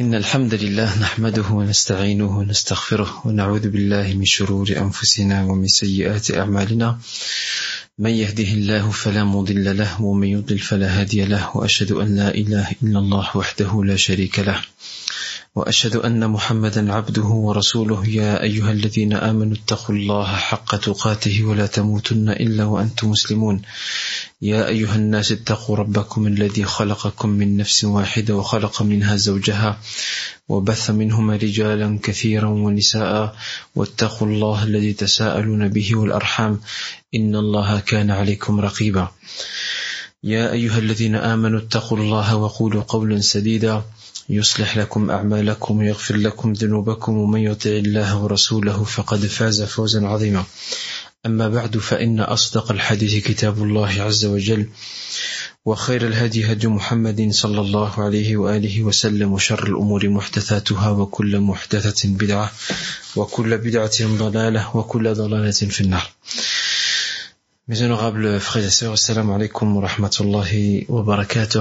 إن الحمد لله نحمده ونستعينه ونستغفره ونعوذ بالله من شرور أنفسنا ومن سيئات أعمالنا من يهده الله فلا مضل له ومن يضلل فلا هادي له وأشهد أن لا إله إلا الله وحده لا شريك له وأشهد أن محمدا عبده ورسوله يا أيها الذين آمنوا اتقوا الله حق تقاته ولا تموتن إلا وأنتم مسلمون يا أيها الناس اتقوا ربكم الذي خلقكم من نفس واحدة وخلق منها زوجها وبث منهما رجالا كثيرا ونساء واتقوا الله الذي تساءلون به والأرحام إن الله كان عليكم رقيبا يا أيها الذين آمنوا اتقوا الله وقولوا قولا سديدا يصلح لكم أعمالكم ويغفر لكم ذنوبكم ومن يطع الله ورسوله فقد فاز فوزا عظيما أما بعد فإن أصدق الحديث كتاب الله عز وجل وخير الهدي هدي محمد صلى الله عليه وآله وسلم وشر الأمور محدثاتها وكل محدثة بدعة وكل بدعة ضلالة وكل ضلالة في النار. Mes honorables frères et sœurs, assalamu alaikum wa rahmatullahi wa barakatuh.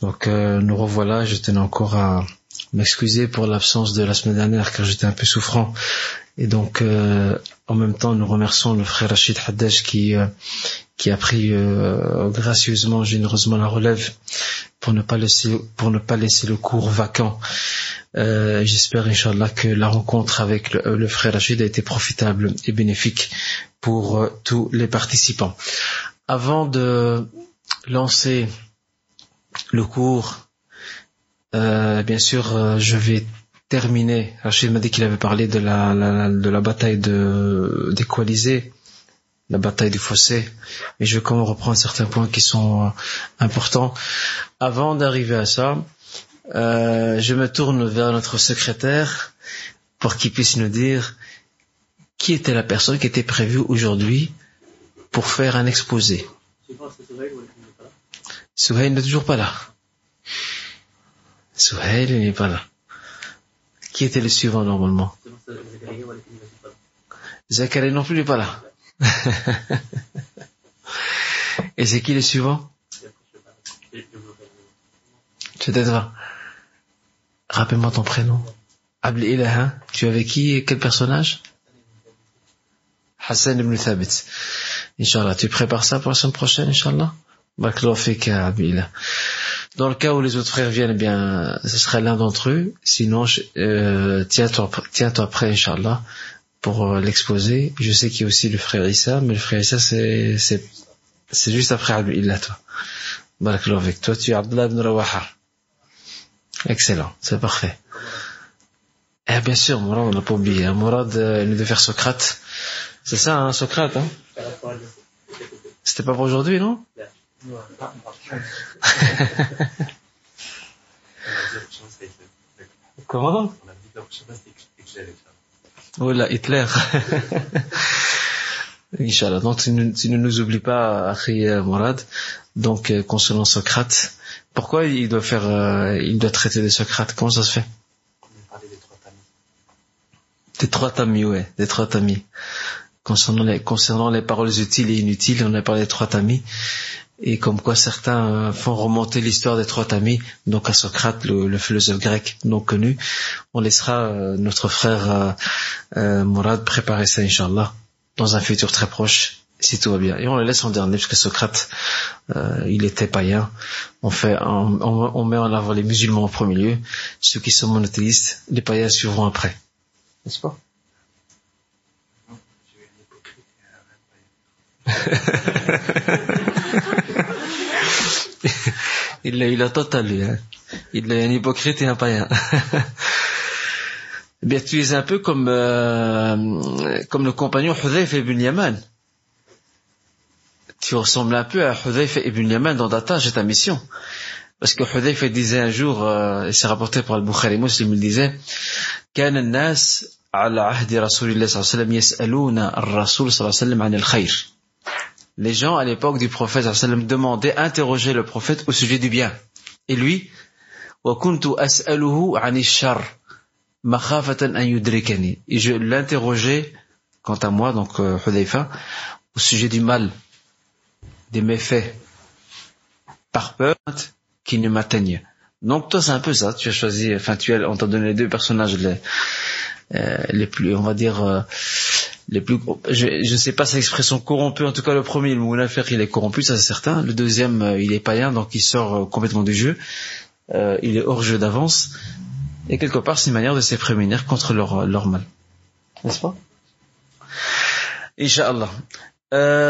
Donc nous revoilà. Je tenais encore à m'excuser pour l'absence de la semaine dernière car j'étais un peu souffrant, et donc en même temps nous remercions le frère Rachid Haddèche qui a pris gracieusement, généreusement la relève pour ne pas laisser le cours vacant. J'espère Inch'Allah que la rencontre avec le frère Rachid a été profitable et bénéfique pour tous les participants. Avant de lancer le cours, bien sûr, je vais terminer. Rachid m'a dit qu'il avait parlé de la bataille des coalisés, la bataille du fossé, mais je vais quand même reprendre certains points qui sont importants. Avant d'arriver à ça, je me tourne vers notre secrétaire pour qu'il puisse nous dire qui était la personne qui était prévue aujourd'hui pour faire un exposé. Je pense que c'est vrai, oui. Souhaïd n'est toujours pas là. Souhaïd n'est pas là. Qui était le suivant normalement? Zakaria non plus n'est pas là. Et c'est qui le suivant? Peut-être pas. Rappelle-moi ton prénom. Abdelilah, tu es avec qui et quel personnage? Hassan ibn Thabit. Inch'Allah, tu prépares ça pour la semaine prochaine, Inch'Allah? Dans le cas où les autres frères viennent, eh bien, ce sera l'un d'entre eux. Sinon, tiens-toi prêt, Inch'Allah, pour l'exposer. Je sais qu'il y a aussi le frère Issa, mais le frère Issa, c'est juste après Abdelilah, toi. Barakallahu fik. Toi, tu es Abdullah ibn Rawaha. Excellent, c'est parfait. Eh bien sûr, Mourad, on n'a pas oublié. Mourad, il devait faire Socrate. C'est ça, hein, Socrate, hein? C'était pas pour aujourd'hui, non? Comment? Oh là, Hitler. Inch'Allah. Donc, tu ne nous oublies pas, Akhi Mourad. Donc, concernant Socrate, pourquoi il doit traiter de Socrate? Comment ça se fait? On parlait des trois tamis. Des trois tamis. Concernant les paroles utiles et inutiles, on a parlé des trois tamis. Et comme quoi certains font remonter l'histoire des trois tamis, donc à Socrate, le philosophe grec non connu. On laissera notre frère Mourad préparer ça, Inch'Allah, dans un futur très proche, si tout va bien. Et on le laisse en dernier, parce que Socrate, il était païen. On met en avant les musulmans en premier lieu, ceux qui sont monothéistes, les païens suivront après. N'est-ce pas? Il a total, lui, hein. Il est un hypocrite et un païen. Eh bien, tu es un peu comme le compagnon Hudhayfa ibn al-Yaman. Tu ressembles un peu à Hudhayfa ibn al-Yaman dans ta tâche et ta mission. Parce que Hudhayfa disait un jour, et c'est rapporté par Al-Bukhari Muslim, il disait « Kana al-nas ala ahdi Rasulillah sallallahu alayhi wa sallam yas'aluna al-Rasul sallallahu alayhi wa sallam an al-khayr » Les gens, à l'époque du prophète, demandaient, interrogeaient le prophète au sujet du bien. Et lui, وَكُنْتُ أَسْأَلُهُ عَنِ الشَّرِّ مَخَافَةً أَنْ يُدْرِكَنِي. Et je l'interrogeais, quant à moi, donc Hudhayfa, au sujet du mal, des méfaits, par peur qu'il ne m'atteigne. Donc toi c'est un peu ça, tu as choisi, enfin on t'a donné les deux personnages les plus, on va dire, les plus, je sais pas cette expression corrompue, en tout cas le premier, le Mounafiq, il est corrompu, ça c'est certain, le deuxième il est païen, donc il sort complètement du jeu, il est hors jeu d'avance, et quelque part c'est une manière de se prémunir contre leur mal, n'est-ce pas? Inch'Allah.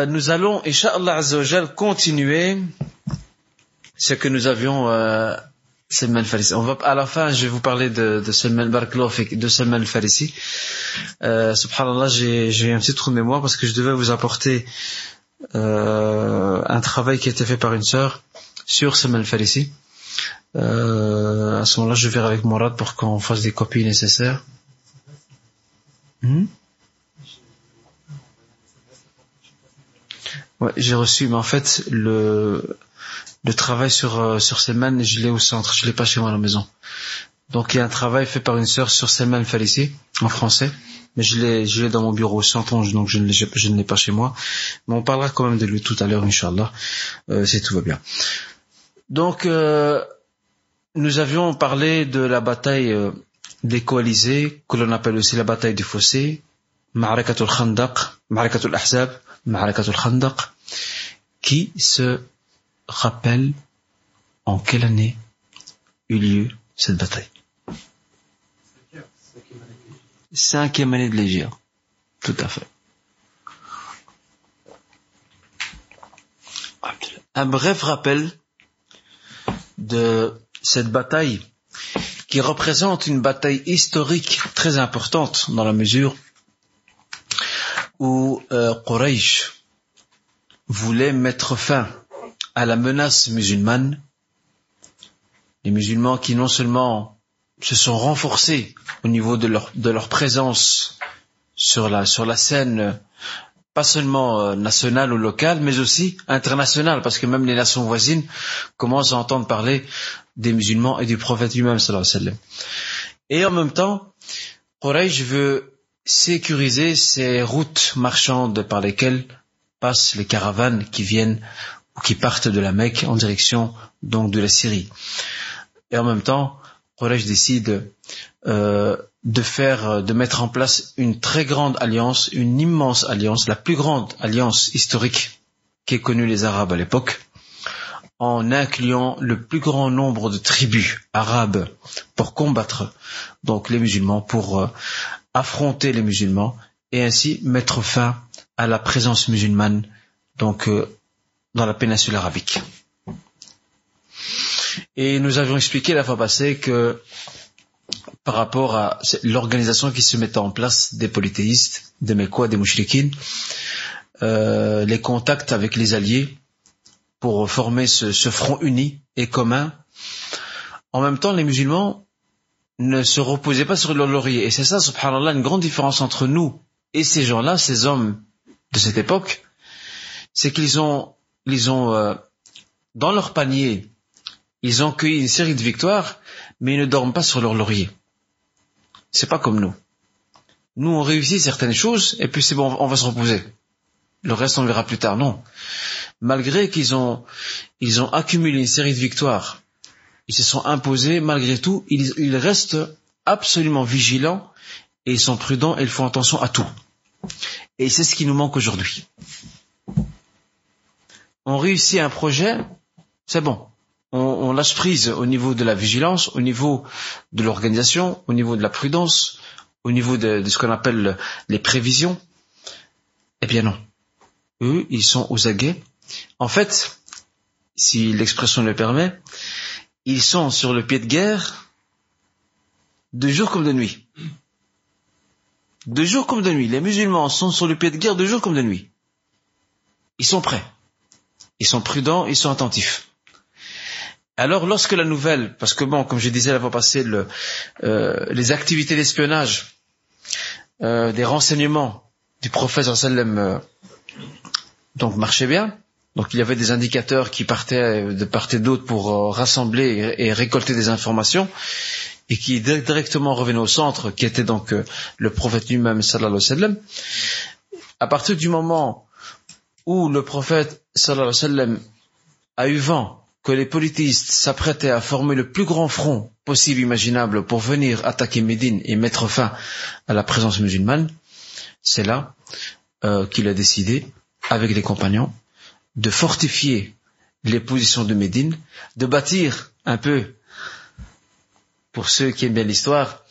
Nous allons, Inch'Allah Azza wa Jal, continuer ce que nous avions, Selman al-Farisi. On va, à la fin, je vais vous parler de Selman Barqlouf et de Selman al-Farisi. Subhanallah, j'ai un petit trou de mémoire parce que je devais vous apporter, un travail qui a été fait par une sœur sur Selman al-Farisi. À ce moment-là, je vais avec Mourad pour qu'on fasse des copies nécessaires. Ouais, j'ai reçu, mais en fait, le travail sur Selman, je l'ai au centre, je l'ai pas chez moi à la maison. Donc il y a un travail fait par une sœur sur Selman al-Farisi en français, mais je l'ai dans mon bureau au centre, donc je ne l'ai pas chez moi. Mais on parlera quand même de lui tout à l'heure, Inch'Allah, si tout va bien. Donc nous avions parlé de la bataille des coalisés, que l'on appelle aussi la bataille du fossé, Ma'arakatul Khandaq, Ma'arakatul Ahzab, Ma'arakatul Khandaq, qui se rappelle en quelle année eut lieu cette bataille? 5e année de l'Hégire. Tout à fait. Un bref rappel de cette bataille qui représente une bataille historique très importante dans la mesure où Quraysh voulait mettre fin à la menace musulmane. Les musulmans qui non seulement se sont renforcés au niveau de leur présence sur la scène, pas seulement nationale ou locale, mais aussi internationale, parce que même les nations voisines commencent à entendre parler des musulmans et du prophète lui-même, sallallahu alayhi wa sallam. Et en même temps, Quraysh veut sécuriser ces routes marchandes par lesquelles passent les caravanes qui viennent ou qui partent de la Mecque en direction donc de la Syrie. Et en même temps, Quraysh décide de mettre en place une très grande alliance, une immense alliance, la plus grande alliance historique qu'aient connue les Arabes à l'époque, en incluant le plus grand nombre de tribus arabes pour combattre donc les musulmans, pour affronter les musulmans et ainsi mettre fin à la présence musulmane donc dans la péninsule arabique. Et nous avions expliqué la fois passée que par rapport à l'organisation qui se mettait en place des polythéistes, des Mecquois, des Mouchriquines, les contacts avec les alliés pour former ce front uni et commun. En même temps, les musulmans ne se reposaient pas sur leur laurier. Et c'est ça, subhanallah, une grande différence entre nous et ces gens-là, ces hommes de cette époque, c'est qu'ils ont dans leur panier, ils ont cueilli une série de victoires, mais ils ne dorment pas sur leur laurier. C'est pas comme nous. Nous, on réussit certaines choses, et puis c'est bon, on va se reposer. Le reste, on le verra plus tard. Non. Malgré qu'ils ont accumulé une série de victoires, ils se sont imposés, malgré tout, ils restent absolument vigilants, et ils sont prudents, et ils font attention à tout. Et c'est ce qui nous manque aujourd'hui. On réussit un projet, c'est bon. On lâche prise au niveau de la vigilance, au niveau de l'organisation, au niveau de la prudence, au niveau de ce qu'on appelle les prévisions. Eh bien non. Eux, ils sont aux aguets. En fait, si l'expression le permet, ils sont sur le pied de guerre de jour comme de nuit. De jour comme de nuit. Les musulmans sont sur le pied de guerre de jour comme de nuit. Ils sont prêts. Ils sont prudents, ils sont attentifs. Alors, lorsque la nouvelle, parce que bon, comme je disais la fois passée, les activités d'espionnage, des renseignements du prophète sallam, donc marchaient bien. Donc, il y avait des indicateurs qui partaient de part et d'autre pour rassembler et récolter des informations, et qui directement revenaient au centre, qui était donc le prophète lui-même sallallahu alayhi wa sallam. À partir du moment où le prophète sallallahu alayhi wa sallam a eu vent que les politistes s'apprêtaient à former le plus grand front possible imaginable pour venir attaquer Médine et mettre fin à la présence musulmane, c'est là qu'il a décidé, avec les compagnons, de fortifier les positions de Médine, de bâtir un peu, pour ceux qui aiment bien l'histoire,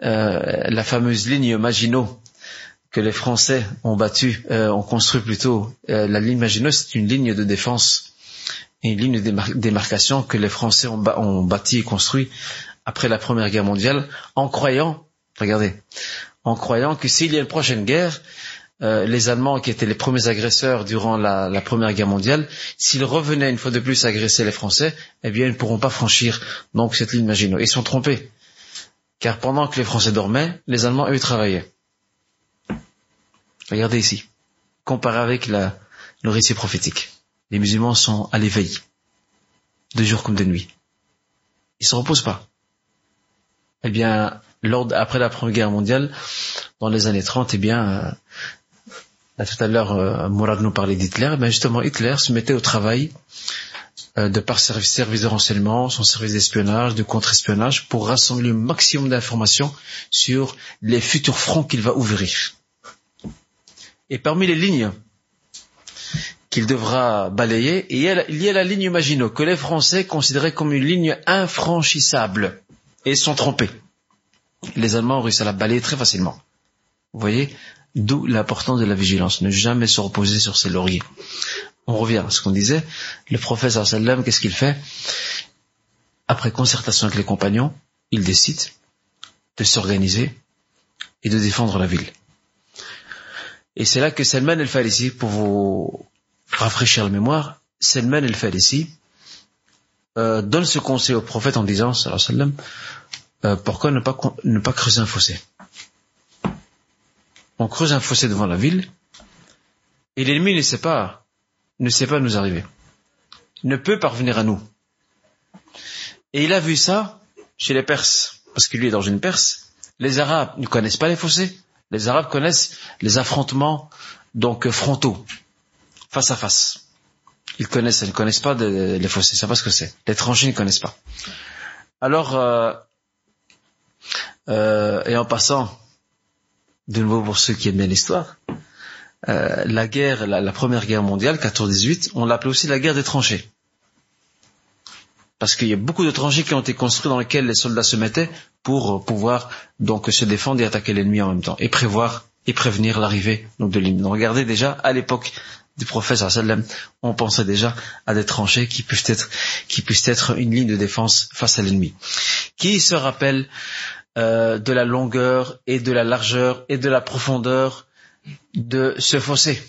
la fameuse ligne Maginot que les Français ont construit plutôt. La ligne Maginot, c'est une ligne de défense, une ligne de démarcation que les Français ont bâti et construit après la Première Guerre mondiale, en croyant que s'il y a une prochaine guerre, les Allemands, qui étaient les premiers agresseurs durant la Première Guerre mondiale, s'ils revenaient une fois de plus agresser les Français, eh bien ils ne pourront pas franchir donc cette ligne Maginot. Ils sont trompés, car pendant que les Français dormaient, les Allemands, eux, travaillaient. Regardez ici, comparé avec le récit prophétique. Les musulmans sont à l'éveil, de jour comme de nuit. Ils ne se reposent pas. Eh bien, après la Première Guerre mondiale, dans les années 30, tout à l'heure, Mourad nous parlait d'Hitler. Ben justement, Hitler se mettait au travail de par ses services de renseignement, son service d'espionnage, de contre-espionnage, pour rassembler le maximum d'informations sur les futurs fronts qu'il va ouvrir. Et parmi les lignes qu'il devra balayer, il y a la ligne Maginot, que les Français considéraient comme une ligne infranchissable, et sont trompés. Les Allemands ont réussi à la balayer très facilement. Vous voyez, d'où l'importance de la vigilance, ne jamais se reposer sur ses lauriers. On revient à ce qu'on disait, le prophète sallallahu alayhi wa sallam, qu'est-ce qu'il fait? Après concertation avec les compagnons, il décide de s'organiser et de défendre la ville. Et c'est là que Salman al-Farisi, pour vous rafraîchir la mémoire, Selman al-Farisi donne ce conseil au prophète en disant, sallallahu alayhi wa sallam, pourquoi ne pas creuser un fossé? On creuse un fossé devant la ville et l'ennemi ne sait pas nous arriver, ne peut parvenir à nous. Et il a vu ça chez les Perses, parce qu'il est dans une Perse. Les Arabes ne connaissent pas les fossés, les Arabes connaissent les affrontements donc frontaux, face à face. Ils ne connaissent pas les fossés, ils ne savent pas ce que c'est. Les tranchées, ils ne connaissent pas. Alors, et en passant, de nouveau pour ceux qui aiment bien l'histoire, la guerre, la Première Guerre mondiale, 14-18, on l'appelait aussi la guerre des tranchées. Parce qu'il y a beaucoup de tranchées qui ont été construites dans lesquelles les soldats se mettaient pour pouvoir donc se défendre et attaquer l'ennemi en même temps, et prévoir et prévenir l'arrivée donc de l'ennemi. Donc regardez, déjà à l'époque du prophète sallallahu alayhi wa sallam, on pensait déjà à des tranchées qui puissent être une ligne de défense face à l'ennemi. Qui se rappelle de la longueur et de la largeur et de la profondeur de ce fossé?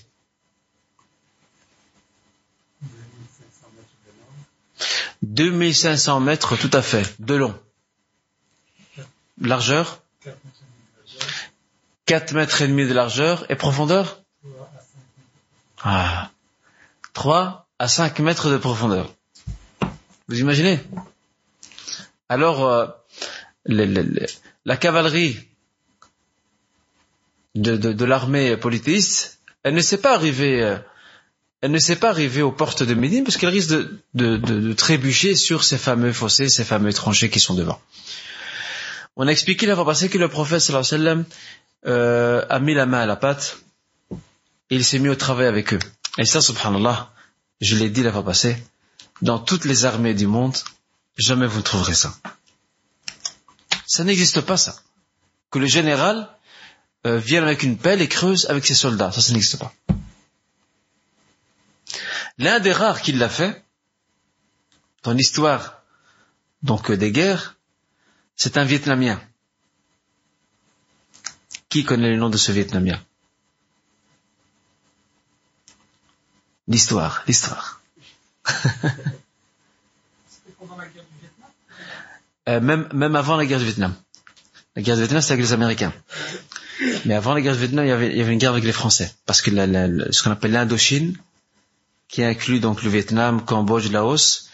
2500 mètres, tout à fait, de long. Largeur 4 mètres et demi de largeur, et profondeur 3 à 5 mètres de profondeur. Vous imaginez? Alors, la cavalerie de l'armée polythéiste, elle ne sait pas arriver aux portes de Médine, parce qu'elle risque de trébucher sur ces fameux fossés, ces fameux tranchées qui sont devant. On a expliqué la fois passée que le prophète sallallahu alayhi wa sallam a mis la main à la pâte et il s'est mis au travail avec eux. Et ça, subhanallah, je l'ai dit la fois passée, dans toutes les armées du monde, jamais vous ne trouverez ça. Ça n'existe pas, ça. Que le général vienne avec une pelle et creuse avec ses soldats, ça n'existe pas. L'un des rares qui l'a fait dans l'histoire donc des guerres, c'est un Vietnamien. Qui connaît le nom de ce Vietnamien? L'histoire. C'était pendant la guerre du Vietnam? Même avant la guerre du Vietnam. La guerre du Vietnam, c'était avec les Américains. Mais avant la guerre du Vietnam, il y avait une guerre avec les Français. Parce que ce qu'on appelle l'Indochine, qui inclut donc le Vietnam, Cambodge, Laos,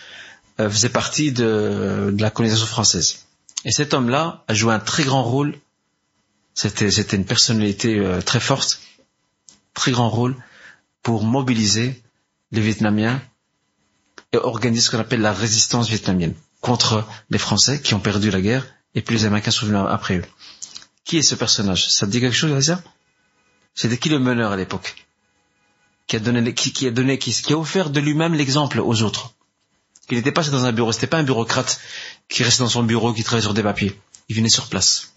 faisait partie de la colonisation française. Et cet homme-là a joué un très grand rôle. C'était une personnalité très forte, très grand rôle pour mobiliser les Vietnamiens et organise ce qu'on appelle la résistance vietnamienne contre les Français qui ont perdu la guerre et puis les Américains sont venus après eux. Qui est ce personnage? Ça te dit quelque chose, Isa? C'était qui le meneur à l'époque? Qui a offert de lui-même l'exemple aux autres. Il n'était pas dans un bureau, c'était pas un bureaucrate qui restait dans son bureau, qui travaillait sur des papiers. Il venait sur place.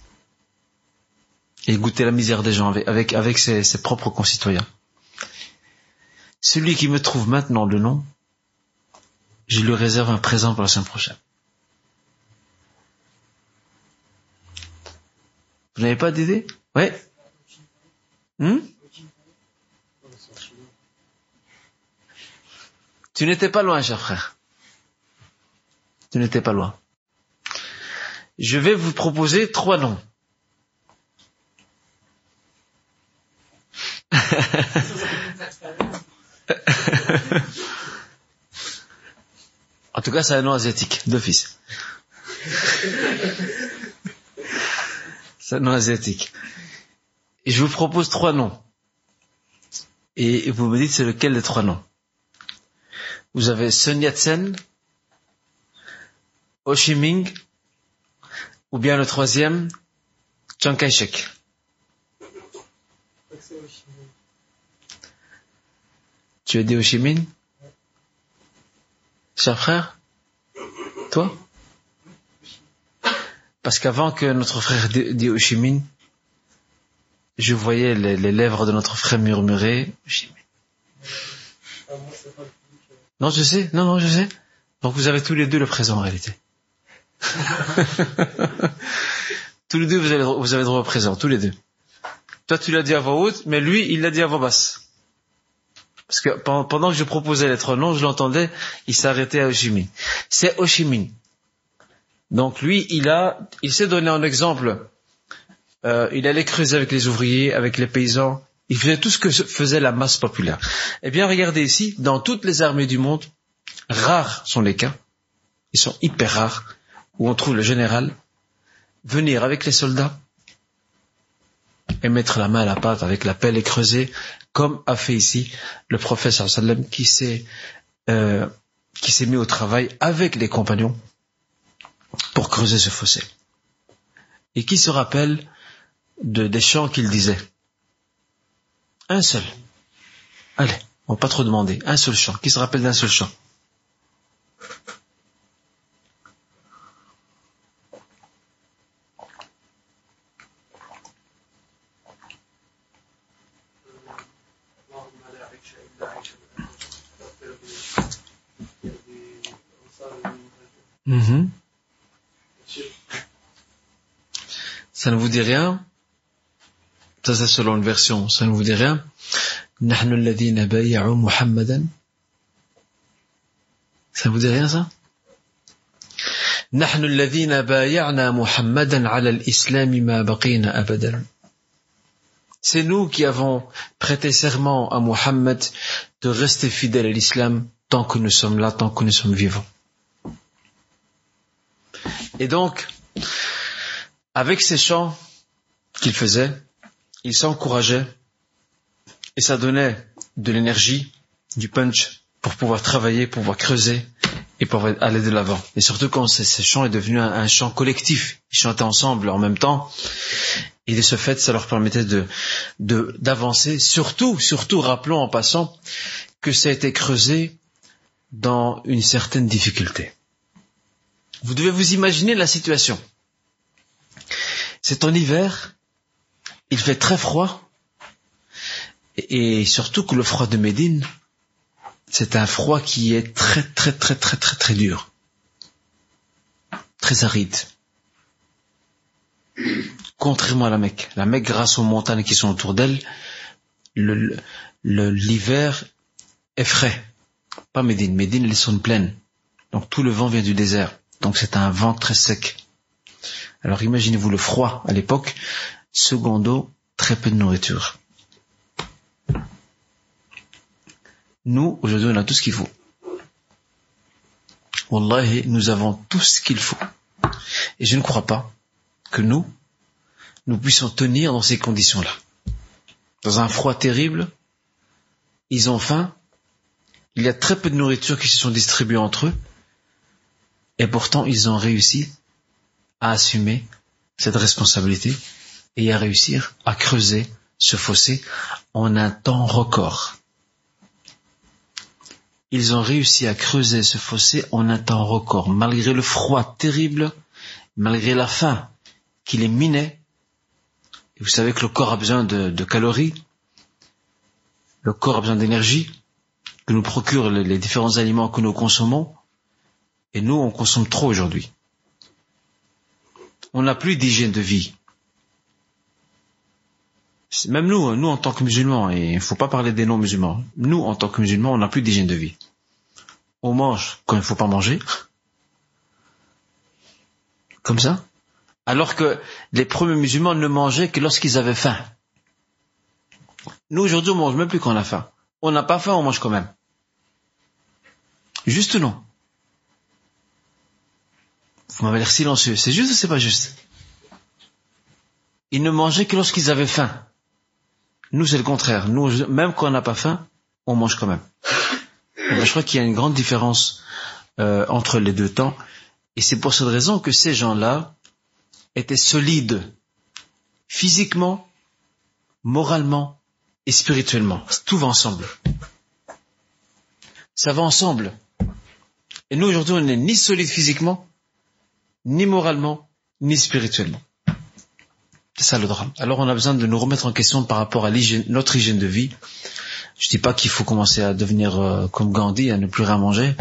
Et il goûtait la misère des gens avec ses propres concitoyens. Celui qui me trouve maintenant le nom, je lui réserve un présent pour la semaine prochaine. Vous n'avez pas d'idée? Oui. Tu n'étais pas loin, cher frère. Tu n'étais pas loin. Je vais vous proposer 3 noms. En tout cas, c'est un nom asiatique, d'office. C'est un nom asiatique. Et je vous propose 3 noms. Et vous me dites c'est lequel des 3 noms. Vous avez Sun Yat-sen, Ho Chi Minh, ou bien le 3e, Chiang Kai-shek. Tu as dit Ho Chi Minh? Cher frère? Toi? Parce qu'avant que notre frère dise Ho Chi Minh, je voyais les lèvres de notre frère murmurer Ho Chi Minh. Non, je sais. Non, je sais. Donc vous avez tous les 2 le présent en réalité. Tous les 2 vous avez droit au présent, tous les 2. Toi tu l'as dit à voix haute, mais lui il l'a dit à voix basse. Parce que pendant que je proposais les 3 noms, je l'entendais, il s'arrêtait à Ho Chi Minh. C'est Ho Chi Minh. Donc lui il s'est donné en exemple. Il allait creuser avec les ouvriers, avec les paysans. Il faisait tout ce que faisait la masse populaire. Eh bien, regardez ici, dans toutes les armées du monde, rares sont les cas, ils sont hyper rares, où on trouve le général venir avec les soldats et mettre la main à la pâte avec la pelle et creuser, comme a fait ici le prophète sallallahu alayhi wa sallam qui s'est mis au travail avec les compagnons pour creuser ce fossé. Et qui se rappelle des chants qu'il disait? Un seul. Allez, on va pas trop demander. Un seul chant. Qui se rappelle d'un seul chant? Ça ne vous dit rien? Ça, c'est selon une version. Ça ne vous dit rien? Nahnu alladhina bay'u Muhammadan. Ça ne vous dit rien, ça? Nahnu alladhina bay'na Muhammadan ala al-islam ma baqina abadan. C'est nous qui avons prêté serment à Muhammad de rester fidèle à l'islam tant que nous sommes là, tant que nous sommes vivants. Et donc, avec ces chants qu'il faisait, il s'encourageait et ça donnait de l'énergie, du punch pour pouvoir travailler, pour pouvoir creuser et pour aller de l'avant. Et surtout quand ce chant est devenu un chant collectif, ils chantaient ensemble en même temps et de ce fait ça leur permettait d'avancer. Surtout, rappelons en passant que ça a été creusé dans une certaine difficulté. Vous devez vous imaginer la situation. C'est en hiver. Il fait très froid, et surtout que le froid de Médine, c'est un froid qui est très très très très très très dur, très aride. Contrairement à la Mecque grâce aux montagnes qui sont autour d'elle, l'hiver est frais. Pas Médine, Médine elle est sur une plaine, donc tout le vent vient du désert, donc c'est un vent très sec. Alors imaginez-vous le froid à l'époque. Secondo, très peu de nourriture. Nous, aujourd'hui, on a tout ce qu'il faut. Wallahi, nous avons tout ce qu'il faut. Et je ne crois pas que nous puissions tenir dans ces conditions-là. Dans un froid terrible, ils ont faim, Il y a très peu de nourriture qui se sont distribuées entre eux, et pourtant ils ont réussi à assumer cette responsabilité et à réussir à creuser ce fossé en un temps record. Ils ont réussi à creuser ce fossé en un temps record, malgré le froid terrible, malgré la faim qui les minait. Et vous savez que le corps a besoin de calories, le corps a besoin d'énergie, que nous procurent les différents aliments que nous consommons, et nous on consomme trop aujourd'hui. On n'a plus d'hygiène de vie. Même nous en tant que musulmans, et il ne faut pas parler des non-musulmans, nous en tant que musulmans, on n'a plus d'hygiène de vie. On mange quand il ne faut pas manger, comme ça, alors que les premiers musulmans ne mangeaient que lorsqu'ils avaient faim. Nous aujourd'hui, on mange même plus quand on a faim. On n'a pas faim, on mange quand même. Juste ou non? Vous m'avez l'air silencieux, c'est juste ou c'est pas juste? Ils ne mangeaient que lorsqu'ils avaient faim. Nous, c'est le contraire. Nous, même quand on n'a pas faim, on mange quand même. Bien, je crois qu'il y a une grande différence entre les deux temps. Et c'est pour cette raison que ces gens-là étaient solides, physiquement, moralement et spirituellement. Tout va ensemble. Ça va ensemble. Et nous, aujourd'hui, on n'est ni solides physiquement, ni moralement, ni spirituellement. C'est ça le drame. Alors on a besoin de nous remettre en question par rapport à notre hygiène de vie. Je dis pas qu'il faut commencer à devenir comme Gandhi, à ne plus rien manger.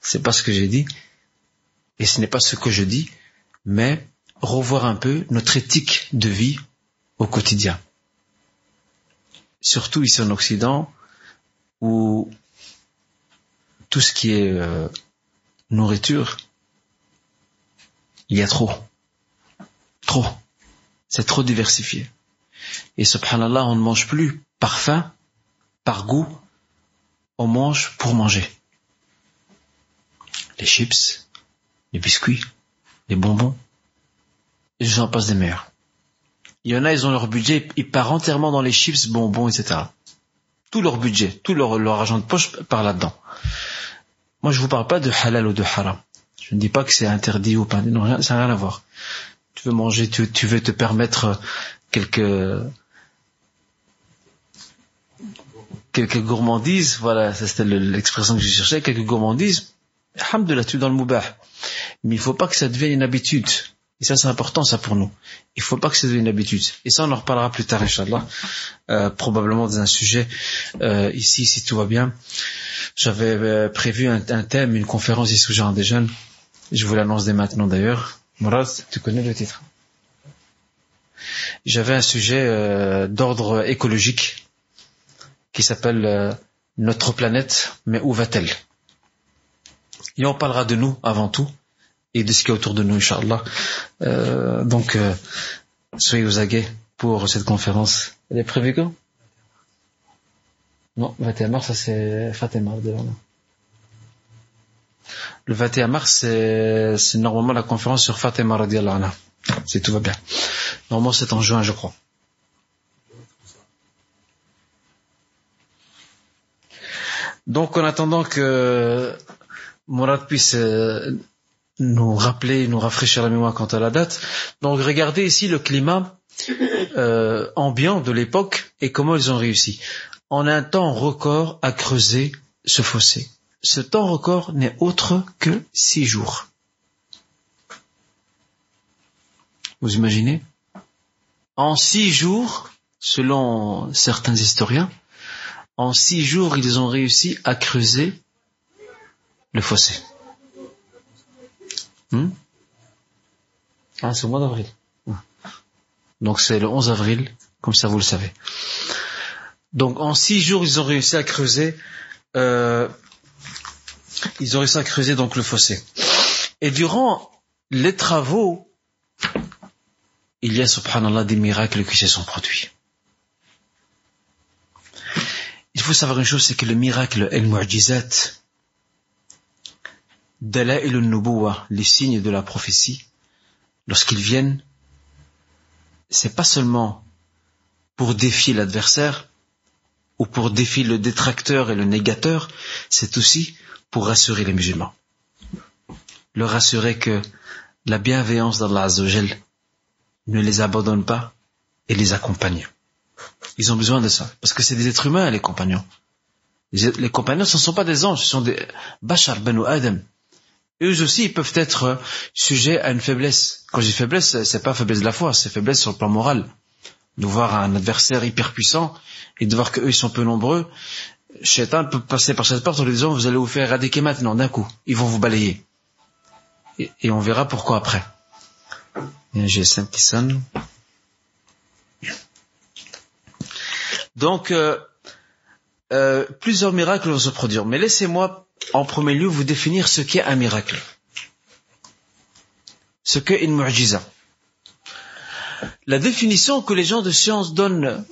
C'est pas ce que j'ai dit. Et ce n'est pas ce que je dis. Mais revoir un peu notre éthique de vie au quotidien. Surtout ici en Occident, où tout ce qui est nourriture, il y a trop. Trop. C'est trop diversifié. Et subhanallah, on ne mange plus par faim, par goût, on mange pour manger. Les chips, les biscuits, les bonbons, et j'en passe des meilleurs. Il y en a, ils ont leur budget, ils partent entièrement dans les chips, bonbons, etc. Tout leur budget, tout leur argent de poche part là-dedans. Moi, je vous parle pas de halal ou de haram. Je ne dis pas que c'est interdit ou pas, non, ça n'a rien à voir. Tu veux manger, tu veux te permettre quelques gourmandises, voilà, ça c'était l'expression que je cherchais, quelques gourmandises, alhamdoulilah, tu es dans le moubah. Mais il ne faut pas que ça devienne une habitude. Et ça, c'est important, ça, pour nous. Il ne faut pas que ça devienne une habitude. Et ça, on en reparlera plus tard, Inch'Allah, probablement dans un sujet, ici, si tout va bien. J'avais prévu un thème, une conférence ici au Jardin des Jeunes. Je vous l'annonce dès maintenant, d'ailleurs. Mourad, tu connais le titre. J'avais un sujet d'ordre écologique qui s'appelle « Notre planète, mais où va-t-elle » Et on parlera de nous avant tout et de ce qui est autour de nous, Inch'Allah. Donc, soyez aux aguets pour cette conférence. Elle est prévue quand ? Non, 21 mars, ça c'est Fatima. Le 21 mars, c'est normalement la conférence sur Fatima radiyallahu anha. Si tout va bien. Normalement, c'est en juin, je crois. Donc, en attendant que Mourad puisse nous rappeler, nous rafraîchir la mémoire quant à la date. Donc, regardez ici le climat ambiant de l'époque et comment ils ont réussi. En un temps record à creuser ce fossé. Ce temps record n'est autre que 6 jours. Vous imaginez? En 6 jours, selon certains historiens, en 6 jours, ils ont réussi à creuser le fossé. C'est au mois d'avril. Donc c'est le 11 avril, comme ça vous le savez. Donc en 6 jours, ils ont réussi à creuser... Ils ont réussi à creuser donc le fossé. Et durant les travaux, il y a subhanallah des miracles qui se sont produits. Il faut savoir une chose, c'est que le miracle al-mu'jizat, dala'il al-nubuwa, les signes de la prophétie, lorsqu'ils viennent, c'est pas seulement pour défier l'adversaire, ou pour défier le détracteur et le négateur, c'est aussi pour rassurer les musulmans. Leur rassurer que la bienveillance d'Allah Azzawajal ne les abandonne pas et les accompagne. Ils ont besoin de ça, parce que c'est des êtres humains, les compagnons. Les compagnons, ce ne sont pas des anges, ce sont des Bachar Banu Adam. Eux aussi, ils peuvent être sujets à une faiblesse. Quand je dis faiblesse, c'est pas faiblesse de la foi, c'est faiblesse sur le plan moral. De voir un adversaire hyper puissant et de voir qu'eux, ils sont peu nombreux, Shaitan peut passer par cette porte en lui disant « Vous allez vous faire éradiquer maintenant, d'un coup. Ils vont vous balayer. » Et on verra pourquoi après. Il y a un GSM qui sonne. Donc, plusieurs miracles vont se produire. Mais laissez-moi, en premier lieu, vous définir ce qu'est un miracle. Ce qu'est une mu'jiza. La définition que les gens de science donnent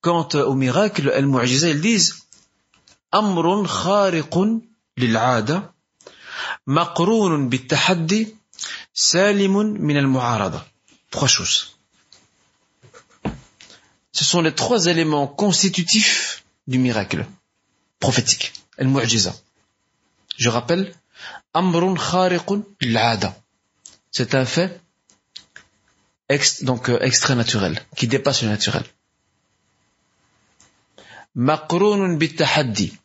quant au miracle, al-mu'jiza, ils disent « Amrun khariqun lil'ada, maqrounun bittahaddi, salimun min al-mu'arada ». Trois choses. Ce sont les trois éléments constitutifs du miracle prophétique, al-mu'jiza. Je rappelle, amrun khariqun l'ada. C'est un fait extra naturel, qui dépasse le naturel. Maqrounun bittahaddi,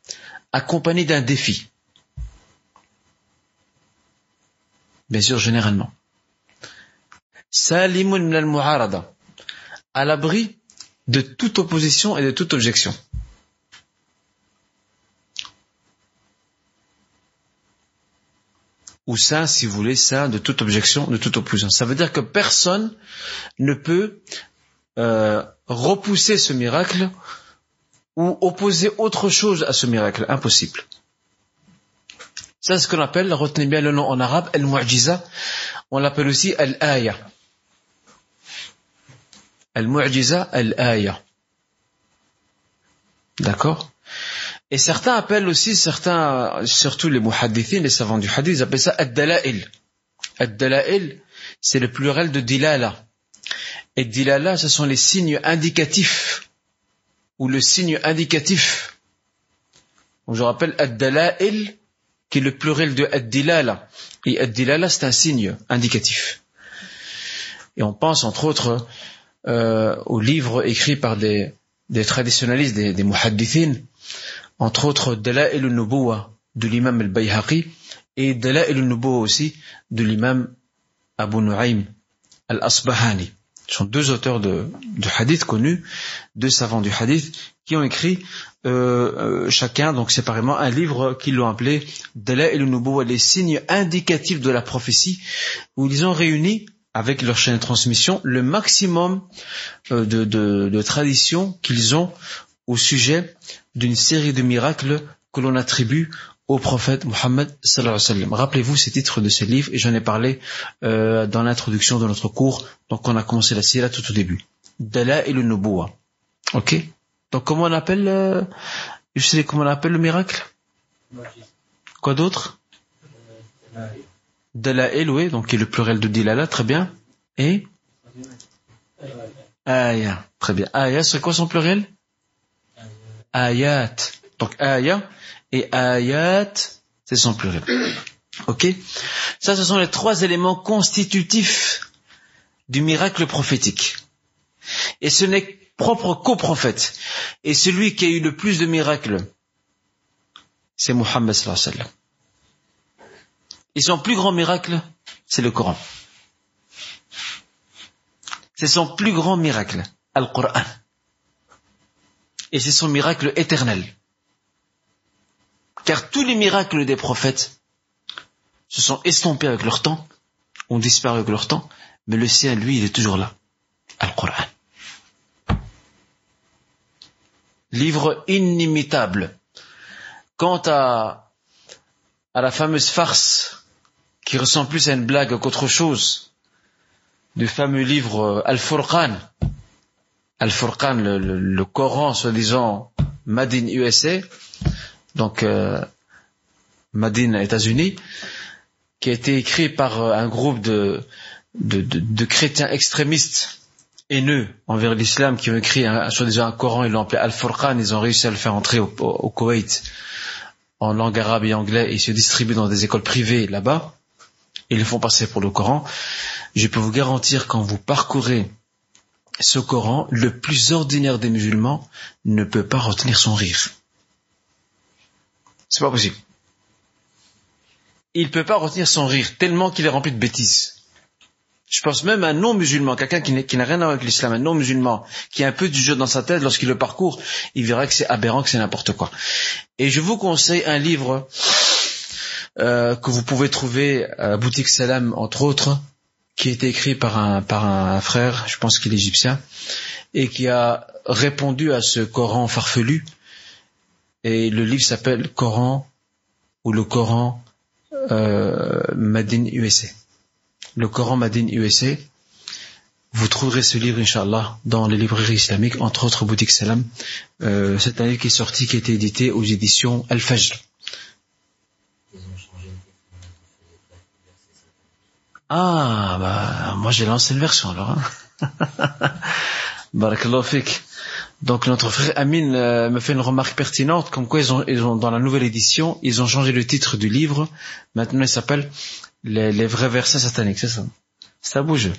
accompagné d'un défi. Bien sûr, généralement. Salimun min al-mu'arada, à l'abri de toute opposition et de toute objection. Ou sain, si vous voulez, sain de toute objection, de toute opposition. Ça veut dire que personne ne peut repousser ce miracle ou opposer autre chose à ce miracle. Impossible. Ça, c'est ce qu'on appelle, retenez bien le nom en arabe, al-mu'jiza. On l'appelle aussi al-aya. Al-mu'jiza, al-aya. D'accord? Et certains appellent aussi, surtout les muhaddithines, les savants du hadith, ils appellent ça ad-dala'il. Ad-dala'il, c'est le pluriel de dilala. Et dilala, ce sont les signes indicatifs. Ou le signe indicatif. Donc je rappelle ad-dala'il, qui est le pluriel de ad-dilala. Et ad-dilala, c'est un signe indicatif. Et on pense, entre autres, aux livres écrits par des traditionalistes, des muhaddithines, entre autres Dala'il al-Nubuwa de l'imam Al-Bayhaqi et Dala'il al-Nubuwa aussi de l'imam Abu Nu'aim al-Asbahani. Ce sont deux auteurs de hadith connus, deux savants du hadith, qui ont écrit chacun, donc séparément, un livre qu'ils l'ont appelé Dala'il al-Nubuwa, les signes indicatifs de la prophétie, où ils ont réuni avec leur chaîne de transmission le maximum de traditions qu'ils ont au sujet d'une série de miracles que l'on attribue au prophète Muhammad sallallahu alayhi wa sallam. Rappelez-vous ces titres de ces livres, et j'en ai parlé dans l'introduction de notre cours, donc on a commencé la sira tout au début. Dala'il al-Nubuwa. Ok. Donc comment on appelle, comment on appelle le miracle? Quoi d'autre? Dala'il, oui, donc qui est le pluriel de dilala, très bien. Et? Aya, très bien. Aya, c'est quoi son pluriel? Ayat. Donc aya et ayat, c'est son pluriel. Ok? Ça, ce sont les trois éléments constitutifs du miracle prophétique. Et ce n'est propre qu'au prophète. Et celui qui a eu le plus de miracles, c'est Muhammad sallallahu alayhi wa sallam. Et son plus grand miracle, c'est le Coran. C'est son plus grand miracle, Al-Qur'an. Et c'est son miracle éternel. Car tous les miracles des prophètes se sont estompés avec leur temps, ont disparu avec leur temps, mais le sien, lui, il est toujours là. Al-Qur'an. Livre inimitable. Quant à la fameuse farce qui ressemble plus à une blague qu'autre chose, du fameux livre Al-Furqan. Al-Furqan, le Coran, soi-disant, Made in USA, donc Made in États-Unis, qui a été écrit par un groupe de chrétiens extrémistes haineux envers l'islam qui ont écrit sur un Coran, ils l'ont appelé Al-Furqan, ils ont réussi à le faire entrer au Koweït en langue arabe et anglais, et ils se distribuent dans des écoles privées là-bas, et ils le font passer pour le Coran. Je peux vous garantir, quand vous parcourez ce Coran, le plus ordinaire des musulmans ne peut pas retenir son rire. C'est pas possible. Il peut pas retenir son rire, tellement qu'il est rempli de bêtises. Je pense même à un non-musulman, quelqu'un qui n'a rien à voir avec l'islam, un non-musulman, qui a un peu du jeu dans sa tête, lorsqu'il le parcourt, il verra que c'est aberrant, que c'est n'importe quoi. Et je vous conseille un livre que vous pouvez trouver à Boutique Salam, entre autres, qui a été écrit par un frère, je pense qu'il est égyptien, et qui a répondu à ce Coran farfelu. Et le livre s'appelle Coran, ou le Coran Madin USA. Le Coran Madin USA. Vous trouverez ce livre, Inch'Allah, dans les librairies islamiques, entre autres Boutique Salam. C'est un livre qui est sorti, qui a été édité aux éditions Al-Fajr. Ah, bah, moi j'ai lancé une version alors. Barakallahu fik. Donc notre frère Amine me fait une remarque pertinente, comme quoi ils ont dans la nouvelle édition, ils ont changé le titre du livre. Maintenant il s'appelle les vrais versets sataniques, c'est ça. Ça bouge.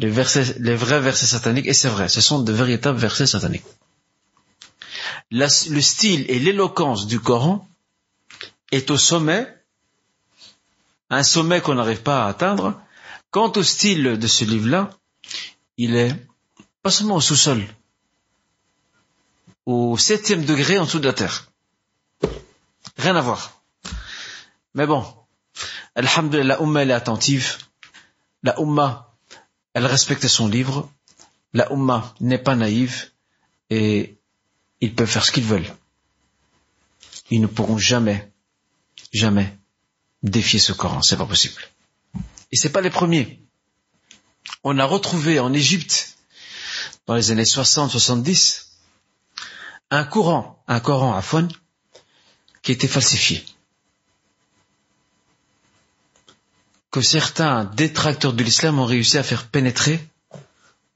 Les vrais versets sataniques, et c'est vrai, ce sont de véritables versets sataniques. Le style et l'éloquence du Coran est au sommet, un sommet qu'on n'arrive pas à atteindre. Quant au style de ce livre-là, il est pas seulement au sous-sol, au 7e degré en dessous de la terre. Rien à voir. Mais bon, alhamdulillah, la Ummah elle est attentive, la Ummah elle respecte son livre, la Ummah n'est pas naïve, et ils peuvent faire ce qu'ils veulent. Ils ne pourront jamais, jamais défier ce Coran, c'est pas possible. Et c'est pas les premiers. On a retrouvé en Égypte, dans les années 60-70, un Coran afwan, qui était falsifié, que certains détracteurs de l'islam ont réussi à faire pénétrer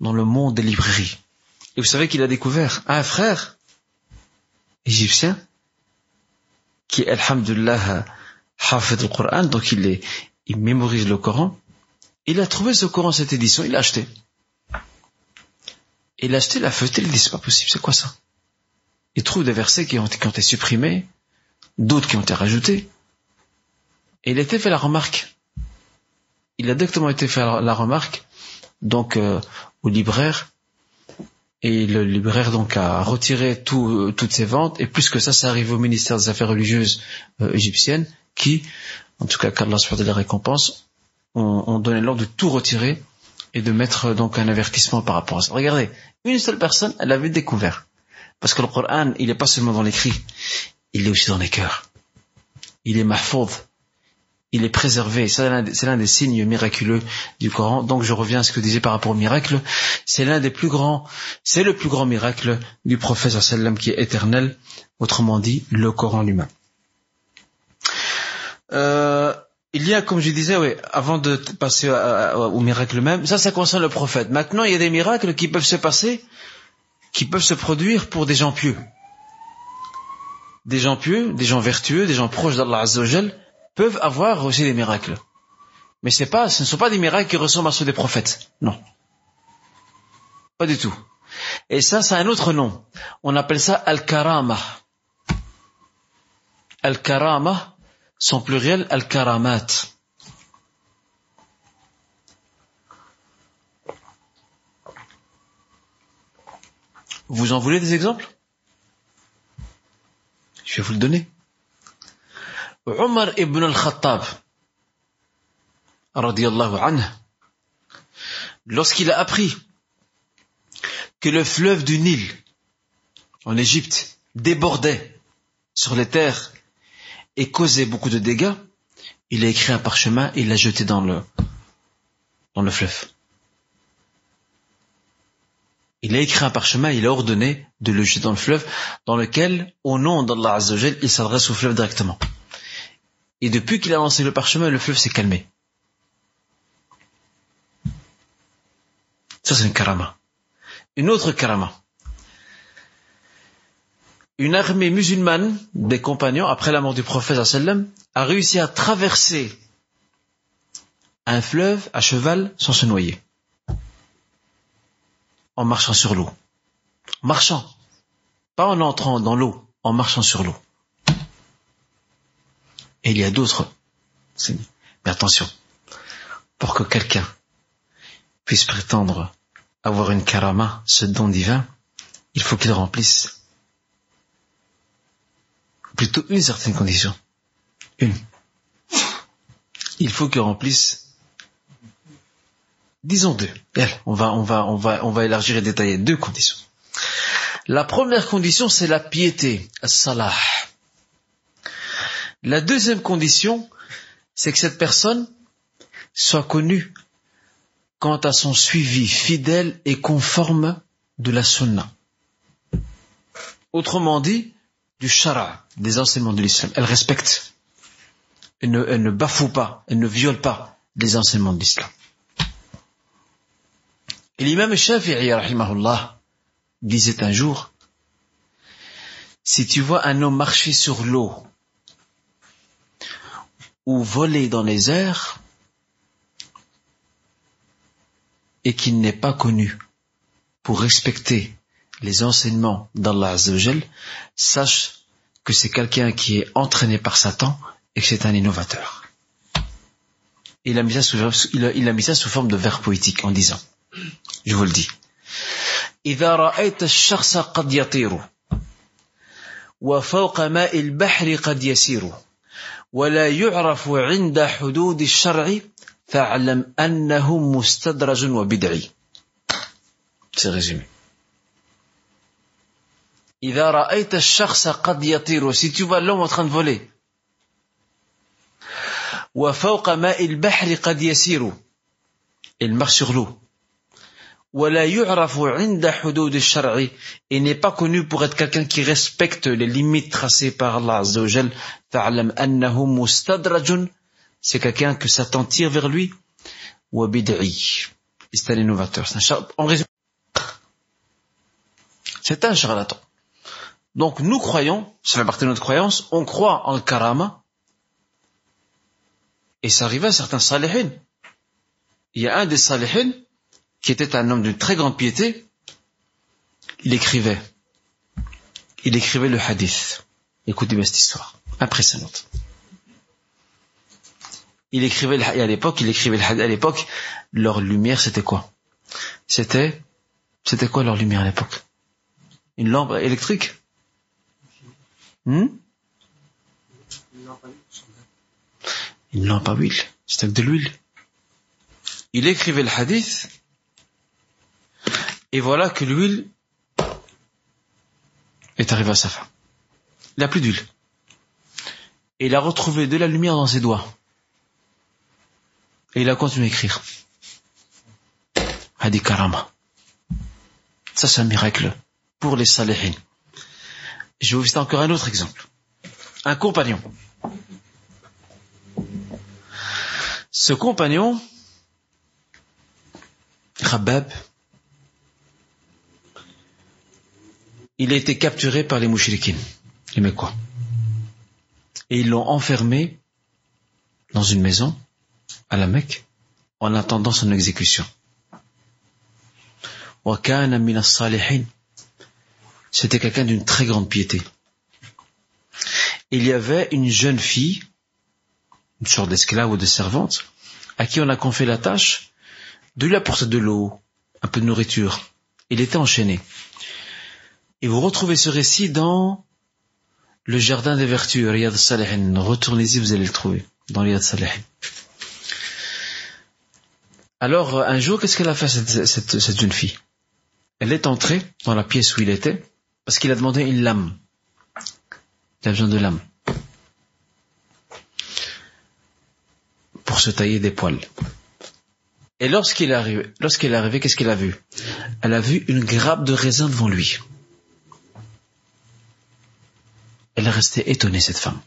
dans le monde des librairies. Et vous savez qu'il a découvert un frère égyptien qui, alhamdulillah, hafid le Coran, donc il mémorise le Coran. Il a trouvé ce Coran, cette édition, il l'a acheté. Il l'a acheté, il l'a feuilleté, il dit c'est pas possible, c'est quoi ça? Il trouve des versets qui ont été supprimés, d'autres qui ont été rajoutés. Et il a été fait la remarque. Il a directement été fait la remarque, donc, au libraire. Et le libraire, donc, a retiré toutes ses ventes. Et plus que ça arrive au ministère des Affaires religieuses égyptiennes, qui, en tout cas, qu'Allah soit de la récompense, ont donné l'ordre de tout retirer et de mettre, donc, un avertissement par rapport à ça. Regardez, une seule personne, elle l'avait découvert. Parce que le Coran, il n'est pas seulement dans l'écrit, il est aussi dans les cœurs. Il est mahfoud, il est préservé. C'est l'un des signes miraculeux du Coran. Donc je reviens à ce que disait par rapport au miracle. C'est le plus grand miracle du prophète sallam qui est éternel. Autrement dit, le Coran lui-même. Il y a, comme je disais, oui, avant de passer au miracle même, ça concerne le prophète. Maintenant, il y a des miracles qui peuvent se passer, qui peuvent se produire pour des gens pieux. Des gens pieux, des gens vertueux, des gens proches d'Allah Azzawajal peuvent avoir aussi des miracles. Mais ce ne sont pas des miracles qui ressemblent à ceux des prophètes. Non. Pas du tout. Et ça a un autre nom. On appelle ça Al-Karama. Al-Karama, son pluriel, Al-Karamat. Vous en voulez des exemples? Je vais vous le donner. Umar ibn al-Khattab, radiyallahu anhu, lorsqu'il a appris que le fleuve du Nil, en Égypte, débordait sur les terres et causait beaucoup de dégâts, il a écrit un parchemin et l'a jeté dans le fleuve. Il a écrit un parchemin, il a ordonné de le jeter dans le fleuve, dans lequel, au nom d'Allah Azzawajal, il s'adresse au fleuve directement. Et depuis qu'il a lancé le parchemin, le fleuve s'est calmé. Ça, c'est une karama. une autre karama. Une armée musulmane des compagnons, après la mort du prophète sallallahu alayhi wa sallam, a réussi à traverser un fleuve à cheval sans se noyer, en marchant sur l'eau. Marchant, pas en entrant dans l'eau, en marchant sur l'eau. Et il y a d'autres. Mais attention, pour que quelqu'un puisse prétendre avoir une karama, ce don divin, il faut qu'il remplisse plutôt une certaine condition. Il faut qu'il remplisse, disons deux. On va élargir et détailler deux conditions. La première condition, c'est la piété, as-salah. La deuxième condition, c'est que cette personne soit connue quant à son suivi fidèle et conforme de la sunna. Autrement dit, du shara, des enseignements de l'islam. Elle respecte. Elle ne bafoue pas, elle ne viole pas les enseignements de l'islam. Et l'imam Shafi'i, rahimahullah, disait un jour, si tu vois un homme marcher sur l'eau ou voler dans les airs et qu'il n'est pas connu pour respecter les enseignements d'Allah Azzawajal, sache que c'est quelqu'un qui est entraîné par Satan et que c'est un innovateur. Il a mis ça sous forme de vers poétique en disant, je vous le dis, إذا رأيت الشخص قد يطير وفوق ماء البحر قد يسير ولا يعرف عند حدود الشرع فاعلم أنه مستدرج وبدعي. C'est résumé. إذا رأيت الشخص قد يطير, si tu vois l'homme en train de voler, وفوق ماء البحر قد يسير, il marche sur l'eau, ولا يعرف عند حدود الشرع, et n'est pas connu pour être quelqu'un qui respecte les limites tracées par Allah Azza wa Jal, فاعلم أنه مستدرج, c'est quelqu'un que Satan tire vers lui, وبدعي, c'est un innovateur, en résumé, c'est un charlatan. Donc nous croyons, ça fait partie de notre croyance, on croit en karama, et ça arrivait à certains salihins. Il y a un des salihins qui était un homme d'une très grande piété, il écrivait le hadith. Écoutez bien cette histoire, impressionnante. À l'époque, leur lumière, c'était quoi leur lumière à l'époque? Une lampe électrique? Une lampe à huile, c'était de l'huile. Il écrivait le hadith, et voilà que l'huile est arrivée à sa fin. Il n'a plus d'huile. Et il a retrouvé de la lumière dans ses doigts. Et il a continué à écrire. Hadi Karama. Ça, c'est un miracle pour les salihines. Je vais vous citer encore un autre exemple. Un compagnon. Ce compagnon, Khabab, il a été capturé par les mouchriquines, les Mecquois. Et ils l'ont enfermé dans une maison à la Mecque en attendant son exécution. وَكَانَ مِنَ الصَّالِحِينَ. C'était quelqu'un d'une très grande piété. Il y avait une jeune fille, une sorte d'esclave ou de servante, à qui on a confié la tâche de lui apporter de l'eau, un peu de nourriture. Il était enchaîné. Et vous retrouvez ce récit dans le jardin des vertus, Riyad Salihin. Retournez-y, vous allez le trouver, dans Riyad Salihin. Alors, un jour, qu'est-ce qu'elle a fait, cette jeune fille? Elle est entrée dans la pièce où il était, parce qu'il a demandé une lame. Il a besoin de lame. Pour se tailler des poils. Et lorsqu'il est arrivé, qu'est-ce qu'elle a vu? Elle a vu une grappe de raisin devant lui. Elle est restée étonnée, cette femme.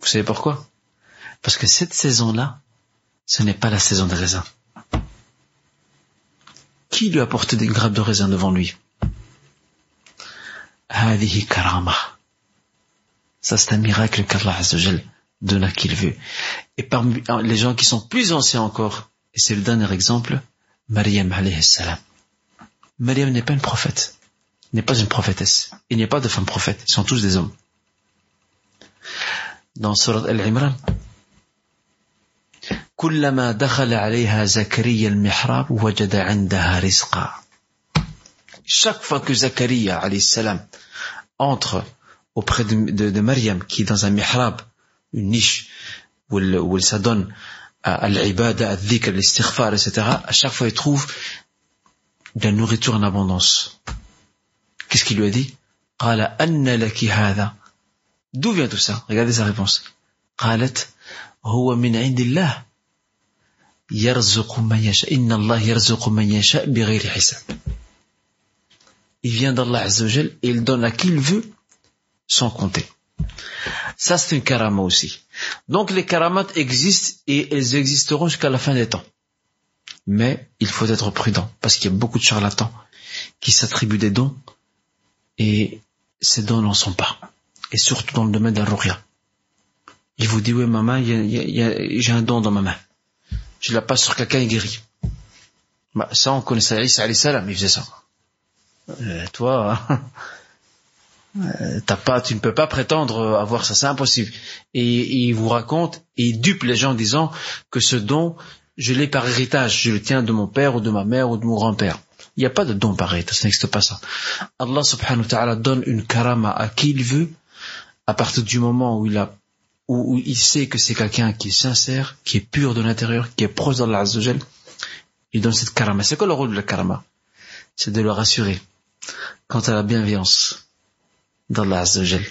Vous savez pourquoi? Parce que cette saison-là, ce n'est pas la saison des raisins. Qui lui a porté des grappes de raisin devant lui? Hadihi karama. Ça, c'est un miracle qu'Allah Azzawajal donne à qui il veut. Et parmi les gens qui sont plus anciens encore, et c'est le dernier exemple, Maryam alayhi salam. Maryam n'est pas une prophète, n'est pas une prophétesse. Il n'y a pas de femme prophète, ils sont tous des hommes. Dans Surat Al-Imran, كلما دخل عليها زكريا المحراب وجد عندها رزقا. Chaque fois que Zakaria alayhi salam entre auprès de Maryam, qui est dans un mihrab, une niche où elle s'adonne à l'ibada, à l'dhikr, à l'istighfar, etc., à chaque fois il trouve de la nourriture en abondance. Qu'est-ce qu'il lui a dit? Qala anna laki hadha. D'où vient tout ça? Regardez sa réponse. Qalat huwa min indillah. Yarzuqu man yasha. Inna Allah yarzuqu man yasha bighayri hisab. Il vient d'Allah Azzawajal et il donne à qui il veut sans compter. Ça, c'est une karama aussi. Donc les karamat existent et elles existeront jusqu'à la fin des temps. Mais il faut être prudent parce qu'il y a beaucoup de charlatans qui s'attribuent des dons et ces dons n'en sont pas. Et surtout dans le domaine de la ruqya. Il vous dit, oui maman, j'ai un don dans ma main. Je la passe sur quelqu'un et guérit. Bah, ça, on connaissait Issa alayhi salam, il faisait ça. Toi, tu ne peux pas prétendre avoir ça, c'est impossible. Et il vous raconte, et il dupe les gens en disant que ce don, je l'ai par héritage, je le tiens de mon père ou de ma mère ou de mon grand-père. Il n'y a pas de don par héritage, ça n'existe pas ça. Allah subhanahu wa ta'ala donne une karama à qui il veut, à partir du moment où il sait que c'est quelqu'un qui est sincère, qui est pur de l'intérieur, qui est proche d'Allah Azzawajal, il donne cette karama. C'est quoi le rôle de la karama? C'est de le rassurer quant à la bienveillance d'Allah Azzawajal.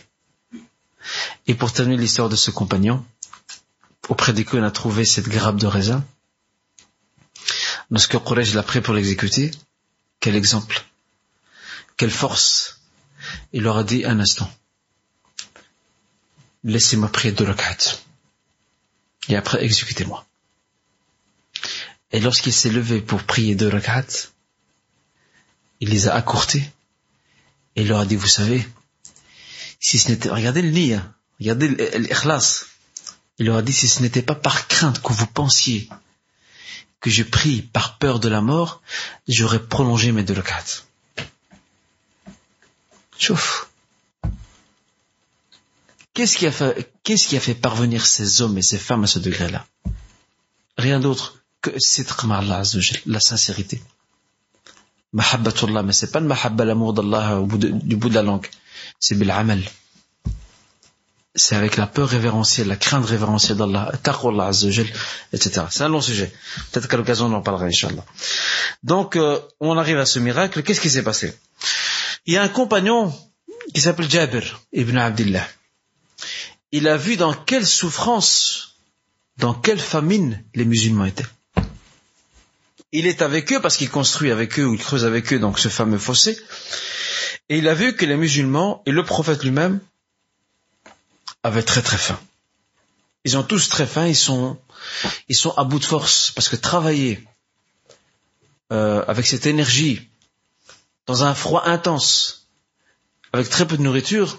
Et pour terminer l'histoire de ce compagnon, auprès desquels on a trouvé cette grappe de raisin, lorsque Quraysh l'a pris pour l'exécuter, quel exemple, quelle force. Il leur a dit, un instant, laissez-moi prier 2 rak'at et après exécutez-moi. Et lorsqu'il s'est levé pour prier 2 rak'at, il les a accourtés et il leur a dit, vous savez, si ce n'était, regardez le niya, regardez l'ikhlas, il leur a dit, si ce n'était pas par crainte que vous pensiez que je prie par peur de la mort, j'aurais prolongé mes 2 rak'at. Chouf. Qu'est-ce qui a fait parvenir ces hommes et ces femmes à ce degré-là? Rien d'autre que la sincérité. Mahabbatullah, mais c'est pas le mahabba, l'amour d'Allah du bout de la langue. C'est bil'amal. C'est avec la peur révérentielle, la crainte révérentielle d'Allah, taqwallah azzawajal, etc. C'est un long sujet. Peut-être qu'à l'occasion, on en parlera, Inch'Allah. Donc, on arrive à ce miracle. Qu'est-ce qui s'est passé? Il y a un compagnon qui s'appelle Jabir ibn Abdillah. Il a vu dans quelle souffrance, dans quelle famine les musulmans étaient. Il est avec eux parce qu'il construit avec eux ou il creuse avec eux, donc ce fameux fossé. Et il a vu que les musulmans et le prophète lui-même avaient très très faim. Ils ont tous très faim, ils sont à bout de force, parce que travailler avec cette énergie, dans un froid intense, avec très peu de nourriture,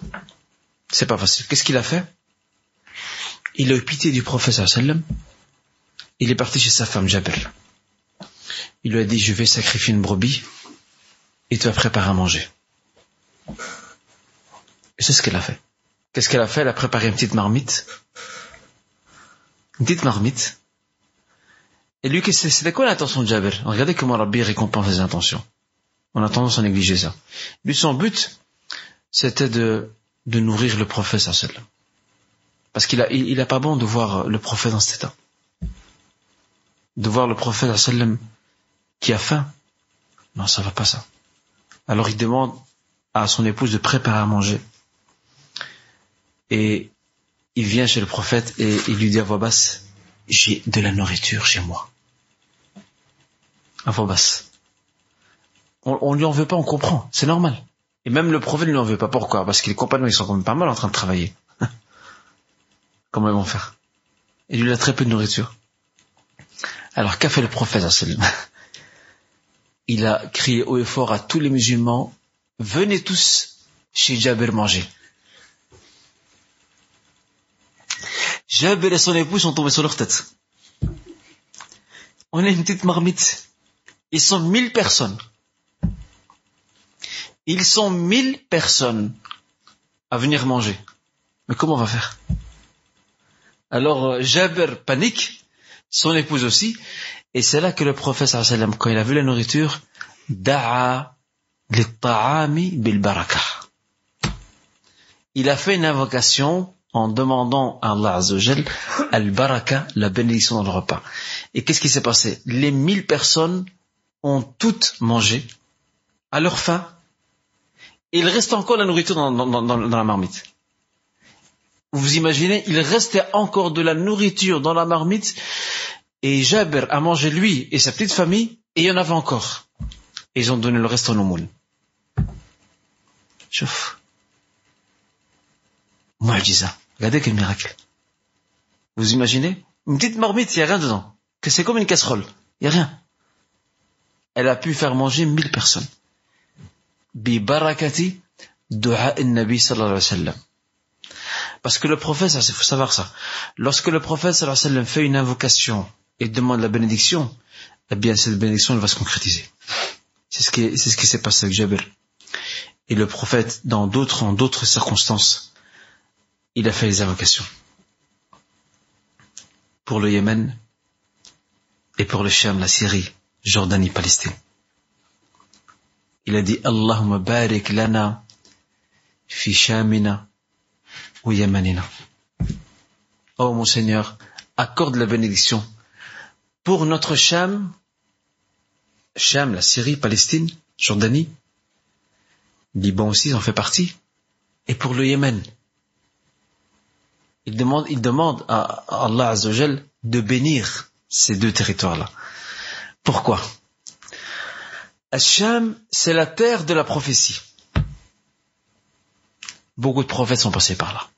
c'est pas facile. Qu'est-ce qu'il a fait? Il a eu pitié du prophète sallallahu alayhi wa sallam. Il est parti chez sa femme Jabir. Il lui a dit, je vais sacrifier une brebis et tu vas préparer à manger. Et c'est ce qu'elle a fait. Qu'est-ce qu'elle a fait? Elle a préparé une petite marmite. Une petite marmite. Et lui, c'était quoi l'intention de Jabir? Regardez comment Rabbi récompense les intentions. On a tendance à négliger ça. Lui, son but, c'était de nourrir le prophète sallallahu alayhi wa sallam. Parce qu'il a pas bon de voir le prophète dans cet état. De voir le prophète sallallahu alayhi wa sallam qui a faim. Non, ça va pas ça. Alors il demande à son épouse de préparer à manger. Et il vient chez le prophète et il lui dit à voix basse, j'ai de la nourriture chez moi. À voix basse. On lui en veut pas, on comprend, c'est normal. Et même le prophète ne lui en veut pas. Pourquoi? Parce que les compagnons, ils sont quand même pas mal en train de travailler. Comment ils vont faire? Et lui, il a très peu de nourriture. Alors, qu'a fait le prophète? il a crié haut et fort à tous les musulmans, « Venez tous chez Jabir manger ». Jabir et son épouse sont tombés sur leur tête. On a une petite marmite. Ils sont 1000 personnes. Ils sont 1000 personnes à venir manger. Mais comment on va faire? Alors Jabir panique, son épouse aussi, et c'est là que le prophète sallallahu alayhi wa sallam, quand il a vu la nourriture, da'a lit-ta'ami bil baraka. Il a fait une invocation en demandant à Allah Azza wa Jal al-baraka, la bénédiction dans le repas. Et qu'est-ce qui s'est passé? Les 1000 personnes ont toutes mangé à leur faim. Et il reste encore la nourriture dans la marmite. Vous imaginez, il restait encore de la nourriture dans la marmite, et Jabir a mangé lui et sa petite famille, et il y en avait encore. Et ils ont donné le reste en aumône. Chouf. Mu'jiza. Regardez quel miracle. Vous imaginez? Une petite marmite, il n'y a rien dedans. C'est comme une casserole. Il n'y a rien. Elle a pu faire manger 1000 personnes. Bi barakati du'a an-nabi sallallahu alayhi wa sallam. Parce que le prophète, il faut savoir ça, lorsque le prophète sallallahu alayhi wa sallam fait une invocation et demande la bénédiction, eh bien cette bénédiction elle va se concrétiser. C'est ce qui s'est passé avec Jabir. Et le prophète, en d'autres circonstances, il a fait les invocations. Pour le Yémen et pour le Cham, la Syrie, Jordanie, Palestine. Il a dit Allahumma barik lana fi Shamina. Oh mon Seigneur, accorde la bénédiction pour notre Cham, la Syrie, Palestine, Jordanie, Liban aussi en fait partie, et pour le Yémen. Il demande à Allah Azza wa Jal de bénir ces deux territoires-là. Pourquoi? Cham, c'est la terre de la prophétie. Beaucoup de prophètes sont passés par là.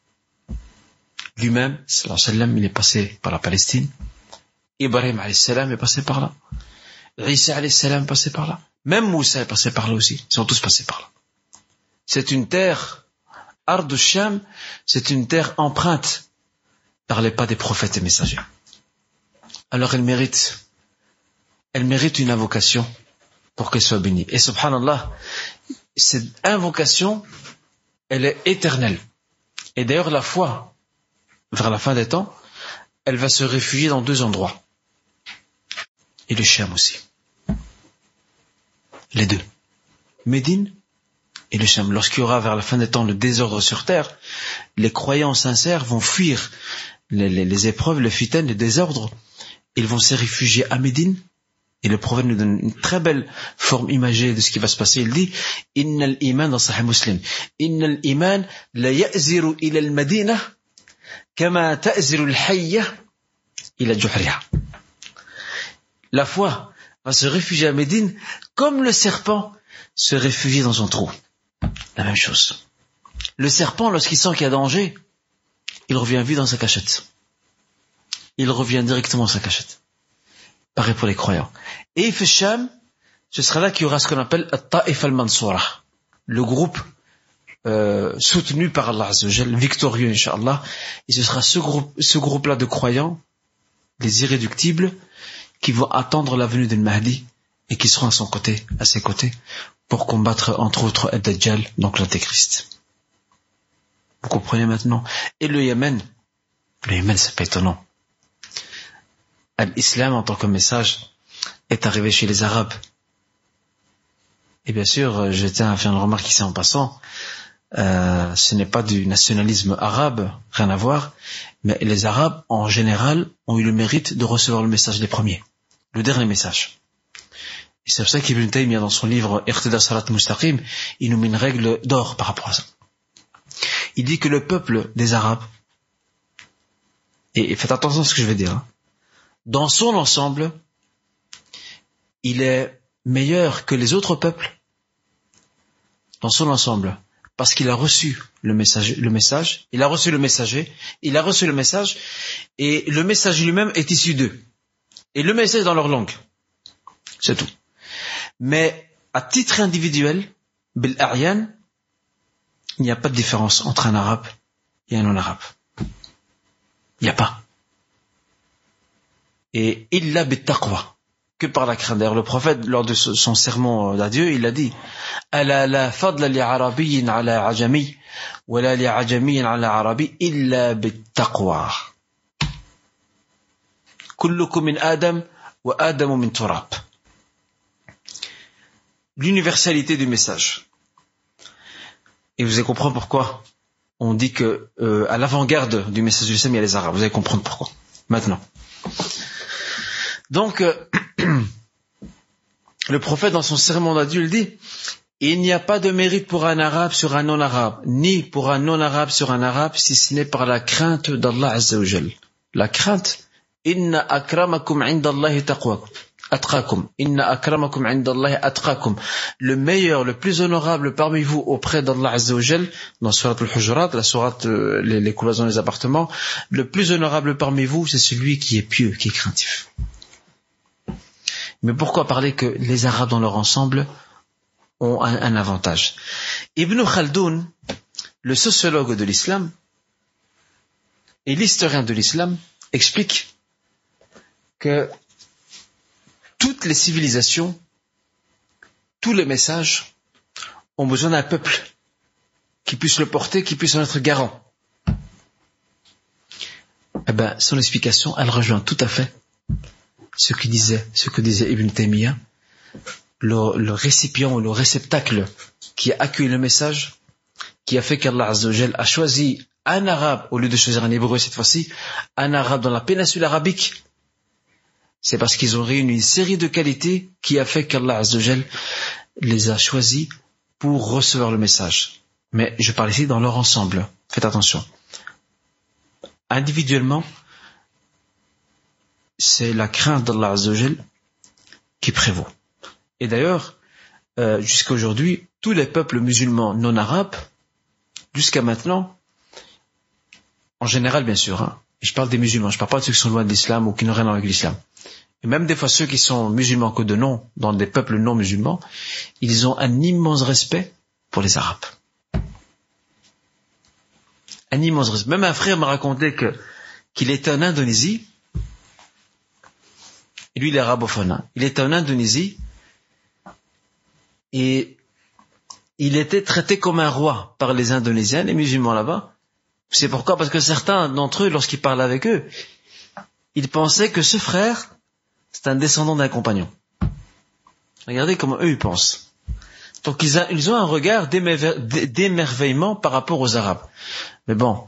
Lui-même, sallallahu alayhi wa sallam, il est passé par la Palestine. Ibrahim alayhi salam est passé par là. Isa alayhi salam est passé par là. Même Moussa est passé par là aussi. Ils sont tous passés par là. C'est une terre, Ard al-Sham, c'est une terre empreinte par les pas des prophètes et messagers. Alors elle mérite une invocation pour qu'elle soit bénie. Et subhanallah, cette invocation, elle est éternelle. Et d'ailleurs la foi, vers la fin des temps, elle va se réfugier dans deux endroits. Et le Cham aussi. Les deux. Médine et le Cham. Lorsqu'il y aura vers la fin des temps le désordre sur terre, les croyants sincères vont fuir les épreuves, les fitaines, les désordres. Ils vont se réfugier à Médine. Et le prophète nous donne une très belle forme imagée de ce qui va se passer. Il dit « Inna l'iman » dans Sahih Muslim. « Inna l'iman la ya'ziru ila al-madinah » Kama ta'ziru al-hayya ila juhriha. La foi va se réfugier à Médine comme le serpent se réfugie dans son trou. La même chose. Le serpent, lorsqu'il sent qu'il y a danger, il revient vite dans sa cachette. Il revient directement dans sa cachette. Pareil pour les croyants. Et fi Cham, ce sera là qu'il y aura ce qu'on appelle At-Ta'if al-Mansoura, le groupe soutenu par Allah Azza wa Jal, victorieux Inch'Allah, et ce sera ce groupe-là de croyants, les irréductibles, qui vont attendre la venue d'El Mahdi et qui seront à ses côtés, pour combattre entre autres Ad-Dajjal, donc l'antéchrist. Vous comprenez maintenant? Et le Yémen, c'est pas étonnant. L'islam en tant que message est arrivé chez les Arabes. Et bien sûr, je tiens à faire une remarque ici en passant. Ce n'est pas du nationalisme arabe, rien à voir, mais les Arabes en général ont eu le mérite de recevoir le message des premiers, le dernier message. Et c'est pour ça qu'Ibn Taymiyyah dans son livre Iqtida Sarat Mustaqim, il nous met une règle d'or par rapport à ça. Il dit que le peuple des Arabes, et faites attention à ce que je vais dire, hein, dans son ensemble, il est meilleur que les autres peuples, dans son ensemble. Parce qu'il a reçu le message, il a reçu le messager, il a reçu le message, et le message lui-même est issu d'eux. Et le message est dans leur langue. C'est tout. Mais à titre individuel, bil-a'yan, il n'y a pas de différence entre un arabe et un non-arabe. Il n'y a pas. Et illa bit-taqwa, que par la crainte. D'ailleurs, le prophète, lors de son sermon d'adieu, il a dit ala la fadla li arabiyyin ala ajami wa la li ajamiyyin ala arabi illa bit-taqwa. Kullukum min Adam wa Adamu min turab. L'universalité du message. Et vous allez comprendre pourquoi on dit que à l'avant-garde du message de l'islam, il y a les Arabes. Vous allez comprendre pourquoi. Maintenant. Donc, le prophète, dans son sermon d'adieu, il dit « Il n'y a pas de mérite pour un arabe sur un non-arabe, ni pour un non-arabe sur un arabe, si ce n'est par la crainte d'Allah Azza wa Jal. » La crainte. « Inna akramakum indallahi taqwakum. » Atqakum. Inna akramakum indallahi atqakum. Le meilleur, le plus honorable parmi vous auprès d'Allah Azza wa Jal, dans Surat al-Hujurat, la sourate les cloisons des appartements, le plus honorable parmi vous, c'est celui qui est pieux, qui est craintif. Mais pourquoi parler que les Arabes dans leur ensemble ont un avantage? Ibn Khaldoun, le sociologue de l'islam et l'historien de l'islam, explique que toutes les civilisations, tous les messages ont besoin d'un peuple qui puisse le porter, qui puisse en être garant. Eh ben, son explication, elle rejoint tout à fait ce que disait Ibn Taymiyyah. Le récipient ou le réceptacle qui a accueilli le message, qui a fait qu'Allah Azza wa Jal a choisi un arabe, au lieu de choisir un hébreu cette fois-ci, un arabe dans la péninsule arabique, c'est parce qu'ils ont réuni une série de qualités qui a fait qu'Allah Azza wa Jal les a choisis pour recevoir le message. Mais je parle ici dans leur ensemble. Faites attention. Individuellement, c'est la crainte d'Allah Azza wa Jal qui prévaut. Et d'ailleurs, jusqu'à aujourd'hui, tous les peuples musulmans non arabes, jusqu'à maintenant, en général bien sûr, je parle des musulmans, je ne parle pas de ceux qui sont loin de l'islam ou qui n'ont rien à voir avec l'islam. Et même des fois ceux qui sont musulmans que de nom, dans des peuples non musulmans, ils ont un immense respect pour les Arabes. Un immense respect. Même un frère m'a raconté qu'il était en Indonésie, et lui il est arabophone, il était en Indonésie, et il était traité comme un roi par les Indonésiens, les musulmans là-bas. C'est pourquoi? Parce que certains d'entre eux, lorsqu'ils parlaient avec eux, ils pensaient que ce frère, c'est un descendant d'un compagnon. Regardez comment eux, ils pensent. Donc, ils ont un regard d'émerveillement par rapport aux Arabes. Mais bon,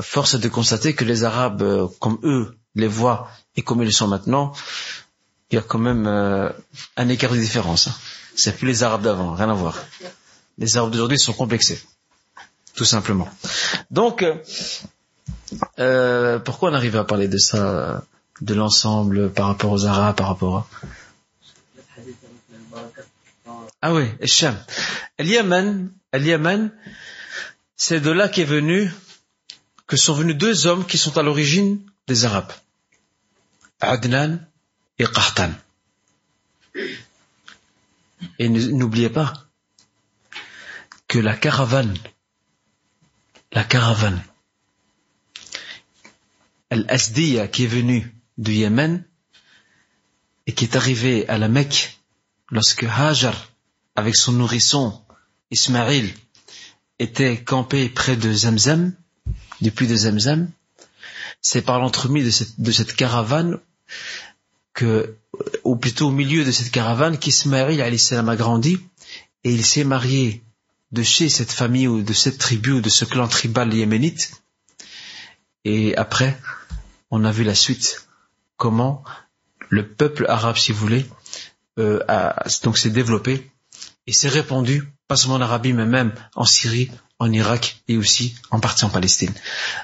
force est de constater que les Arabes, comme eux les voient et comme ils le sont maintenant, il y a quand même un écart de différence. C'est plus les Arabes d'avant, rien à voir. Les Arabes d'aujourd'hui sont complexés. Tout simplement. Donc, pourquoi on arrive à parler de ça, de l'ensemble, par rapport aux Arabes, par rapport à... Ah oui, Hisham. Al-Yaman, c'est de là que sont venus deux hommes qui sont à l'origine des Arabes. Adnan et Qahtan. Et n'oubliez pas que la caravane Al-Asdiya qui est venue du Yémen et qui est arrivée à la Mecque lorsque Hajar avec son nourrisson Ismaïl était campé près de Zamzam, du puits de Zamzam, c'est par l'entremise de cette caravane que, ou plutôt au milieu de cette caravane, qu'Ismaïl alayhi salam a grandi et il s'est marié de chez cette famille ou de cette tribu ou de ce clan tribal yéménite. Et après, on a vu la suite, comment le peuple arabe, si vous voulez, donc s'est développé et s'est répandu, pas seulement en Arabie, mais même en Syrie, en Irak et aussi en partie en Palestine.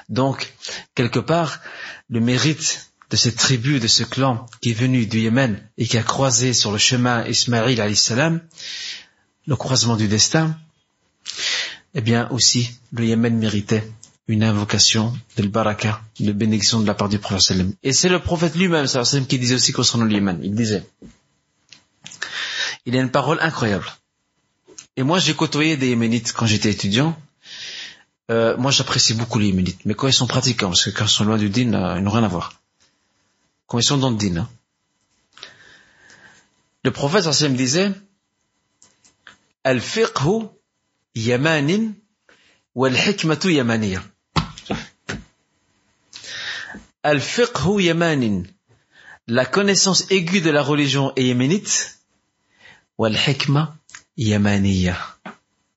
Donc, quelque part, le mérite de cette tribu, de ce clan qui est venu du Yémen et qui a croisé sur le chemin Ismaïl alayhi salam, le croisement du destin, eh bien aussi le Yémen méritait une invocation de baraka, de bénédiction de la part du prophète. Et c'est le prophète lui-même qui disait aussi concernant le Yémen, il disait il a une parole incroyable. Et moi, j'ai côtoyé des Yéménites quand j'étais étudiant. Moi, j'apprécie beaucoup les Yéménites. Mais quand ils sont pratiquants, parce que quand ils sont loin du dîn, ils n'ont rien à voir. Quand ils sont dans le dîn. Le prophète sallam disait « Al-fiqhu yamanin wal-hikmatu yamaniya » Al-fiqhu yamanin, la connaissance aiguë de la religion est yéménite, wal-hikma yamaniya,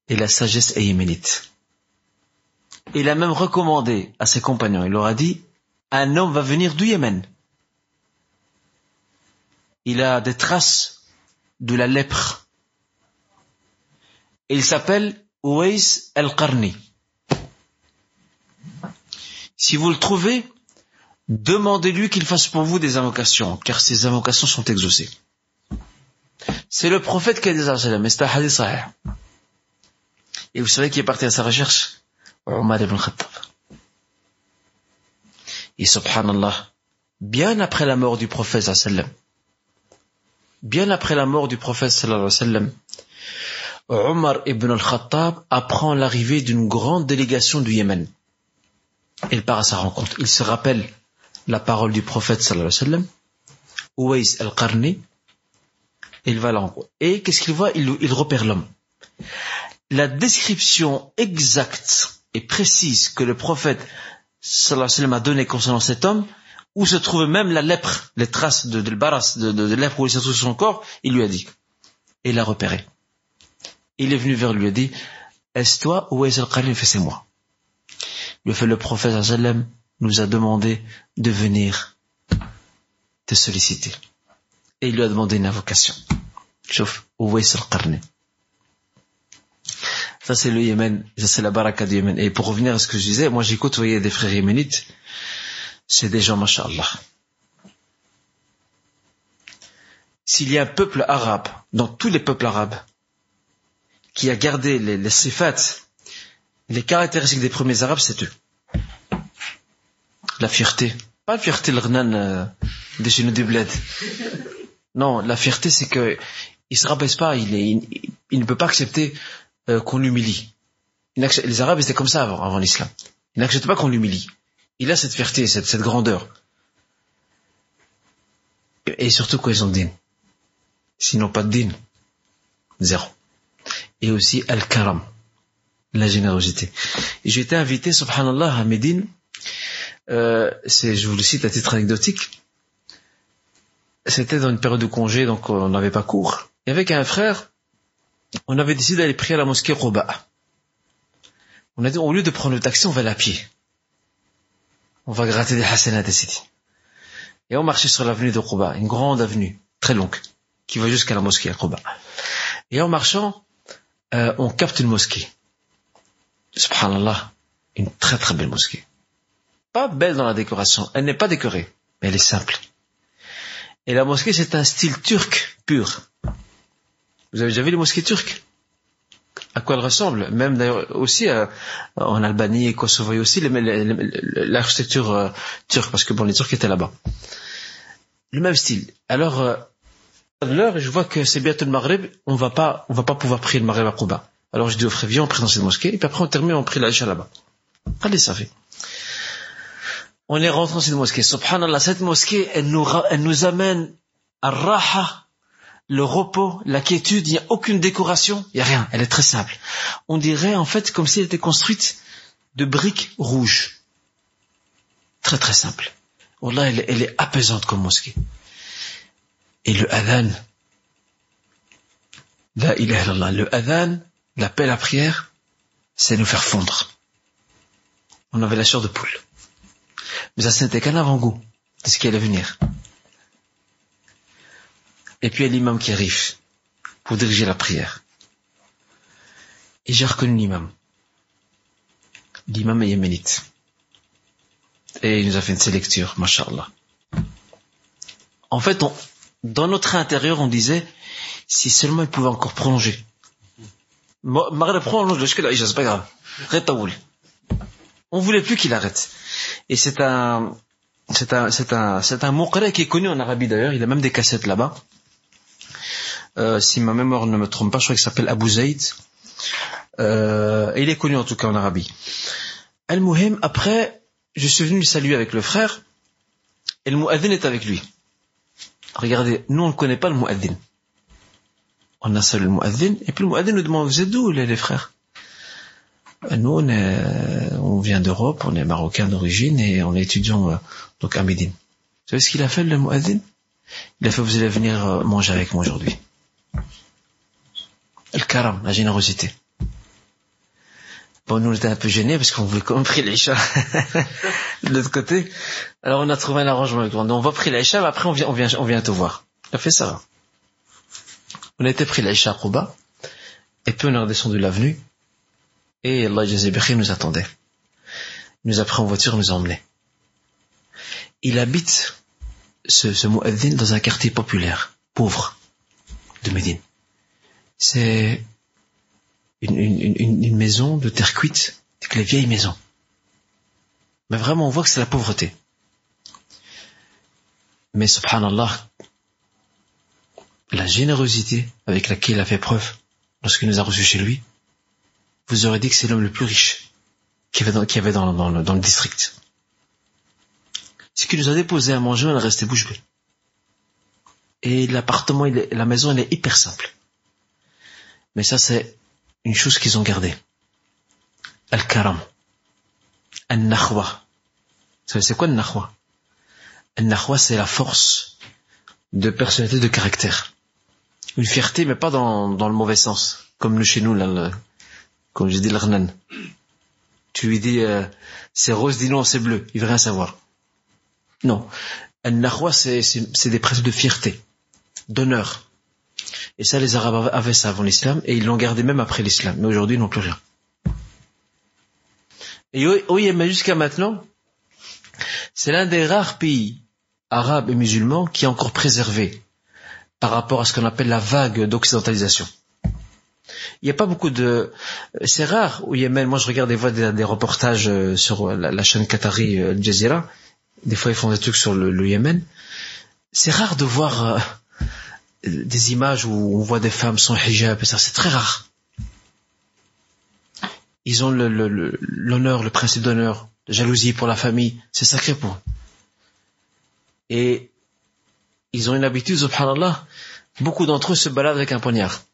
et la sagesse est yéménite. Il a même recommandé à ses compagnons, il leur a dit « Un homme va venir du Yémen. Il a des traces de la lèpre. Et il s'appelle Uways al-Qarni. Si vous le trouvez, demandez-lui qu'il fasse pour vous des invocations, car ces invocations sont exaucées. » C'est le prophète qui a dit ça, mais c'est un hadith sahih. Et vous savez qui est parti à sa recherche? Umar ibn al-Khattab. Et subhanallah, bien après la mort du prophète sallam, Umar ibn al-Khattab apprend l'arrivée d'une grande délégation du Yémen. Il part à sa rencontre. Il se rappelle la parole du prophète sallallahu alayhi wa sallam, Uways al-Qarni. Il va à la rencontre. Et qu'est-ce qu'il voit? Il repère l'homme. La description exacte et précise que le prophète sallallahu alayhi wa sallam a donnée concernant cet homme, où se trouvait même la lèpre, les traces de baras, de lèpre où il se trouve sur son corps, il lui a dit. Et il l'a repéré. Il est venu vers lui et dit, est-ce toi ou est-ce al-Qarni? C'est moi. Il a fait, le prophète sallam nous a demandé de venir te solliciter. Et il lui a demandé une invocation. Chauffe, Uways al-Qarni. Ça c'est le Yémen, ça c'est la baraka du Yémen. Et pour revenir à ce que je disais, moi j'ai côtoyé des frères yéménites. C'est des gens, masha'Allah. S'il y a un peuple arabe, dans tous les peuples arabes, qui a gardé les sifats, les caractéristiques des premiers arabes, c'est eux. La fierté. Pas la fierté l'ghnan des genoux du bled. Non, la fierté, c'est que il se rabaisse pas, il ne peut pas accepter qu'on l'humilie. Les arabes étaient comme ça avant l'islam. Ils n'acceptent pas qu'on l'humilie. Il a cette fierté, cette grandeur. Et surtout quand ils ont din. Sinon pas de din. Zéro. Et aussi al-karam. La générosité. Et j'ai été invité, subhanallah, à Médine. Je vous le cite à titre anecdotique. C'était dans une période de congé, donc on n'avait pas cours. Et avec un frère, on avait décidé d'aller prier à la mosquée Roba. On a dit, au lieu de prendre le taxi, on va aller à pied. On va gratter des hasanats de city. Et on marchait sur l'avenue de Quba, une grande avenue, très longue, qui va jusqu'à la mosquée à Quba. Et en marchant, on capte une mosquée. Subhanallah, une très très belle mosquée. Pas belle dans la décoration, elle n'est pas décorée, mais elle est simple. Et la mosquée, c'est un style turc pur. Vous avez déjà vu les mosquées turques? À quoi elle ressemble? Même d'ailleurs aussi en Albanie et Kosovo et aussi l'architecture turque, parce que bon, les Turcs étaient là-bas. Le même style. Alors, à l'heure, je vois que c'est bientôt le Maghreb, on va pas pouvoir prier le Maghreb à Quba. Alors je dis aux frères, viens, on prie dans cette mosquée, et puis après on termine, on prie l'Aïcha là-bas. Allez, ça fait. On est rentré dans cette mosquée. Subhanallah, cette mosquée, elle nous amène à Raha, le repos, la quiétude. Il n'y a aucune décoration, il n'y a rien, elle est très simple. On dirait en fait comme si elle était construite de briques rouges. Très très simple. Wallah, elle est apaisante comme mosquée. Et le adhan, la ilaha illallah, le adhan, l'appel à prière, c'est nous faire fondre. On avait la chair de poule. Mais ça, ce n'était qu'un avant-goût de ce qui allait venir. Et puis il y a l'imam qui arrive pour diriger la prière. Et j'ai reconnu l'imam. L'imam est yéménite. Et il nous a fait une sélecture, mashallah. En fait, dans notre intérieur, on disait, si seulement il pouvait encore prolonger. Maghreb prolonge jusqu'à l'Aïcha, c'est pas grave. Retaoul. On voulait plus qu'il arrête. Et c'est un muqra qui est connu en Arabie d'ailleurs, il a même des cassettes là-bas. si ma mémoire ne me trompe pas, je crois qu'il s'appelle Abu Zayd. Et il est connu en tout cas en Arabie. Al-Muhim, après, je suis venu le saluer avec le frère, et le Mu'adhin est avec lui. Regardez, nous on ne connaît pas le Mu'adhin. On a salué le Mu'adhin, et puis le Mu'adhin nous demande, vous êtes d'où les frères? Nous, on vient d'Europe, on est marocain d'origine et on est étudiant donc à Médine. Vous savez ce qu'il a fait le Mu'adhin? Il a fait, vous allez venir manger avec moi aujourd'hui. Le karam, la générosité. Bon, nous on était un peu gênés parce qu'on voulait quand même prier l'Aïcha de l'autre côté. Alors on a trouvé un arrangement avec toi. Donc on va prier l'Aïcha, mais après on vient te voir. Il a fait ça. On a été pris l'Aïcha à Quba et puis on est redescendu de l'avenue. Et Allah nous attendait. Il nous a pris en voiture, il nous a emmenés. Il habite ce Mu'adhin dans un quartier populaire, pauvre, de Médine. C'est une maison de terre cuite, avec les vieilles maisons. Mais vraiment, on voit que c'est la pauvreté. Mais subhanallah, la générosité avec laquelle il a fait preuve lorsqu'il nous a reçus chez lui, vous aurez dit que c'est l'homme le plus riche qu'il y avait dans le district. Ce qui nous a déposé à manger, on est resté bouche bée. Et l'appartement, la maison, elle est hyper simple. Mais ça, c'est une chose qu'ils ont gardée. Al-Karam. Al-Nakhwa. Vous savez, c'est quoi Al-Nakhwa? Al-Nakhwa, c'est la force de personnalité, de caractère. Une fierté, mais pas dans le mauvais sens. Comme chez nous, là, comme j'ai dit l'Arnan. Tu lui dis, c'est rose, dis non, c'est bleu. Il veut rien savoir. Non. Al-Nakhwa, c'est des principes de fierté, d'honneur. Et ça, les Arabes avaient ça avant l'islam, et ils l'ont gardé même après l'islam. Mais aujourd'hui, ils n'ont plus rien. Et au Yémen, jusqu'à maintenant, c'est l'un des rares pays arabes et musulmans qui est encore préservé par rapport à ce qu'on appelle la vague d'occidentalisation. Il n'y a pas beaucoup de... C'est rare au Yémen. Moi, je regarde des fois des reportages sur la chaîne Qatari Al Jazeera. Des fois, ils font des trucs sur le Yémen. C'est rare de voir des images où on voit des femmes sans hijab. Et ça, c'est très rare. Ils ont l'honneur, le principe d'honneur, la jalousie pour la famille. C'est sacré pour eux. Et ils ont une habitude, subhanallah, beaucoup d'entre eux se baladent avec un poignard.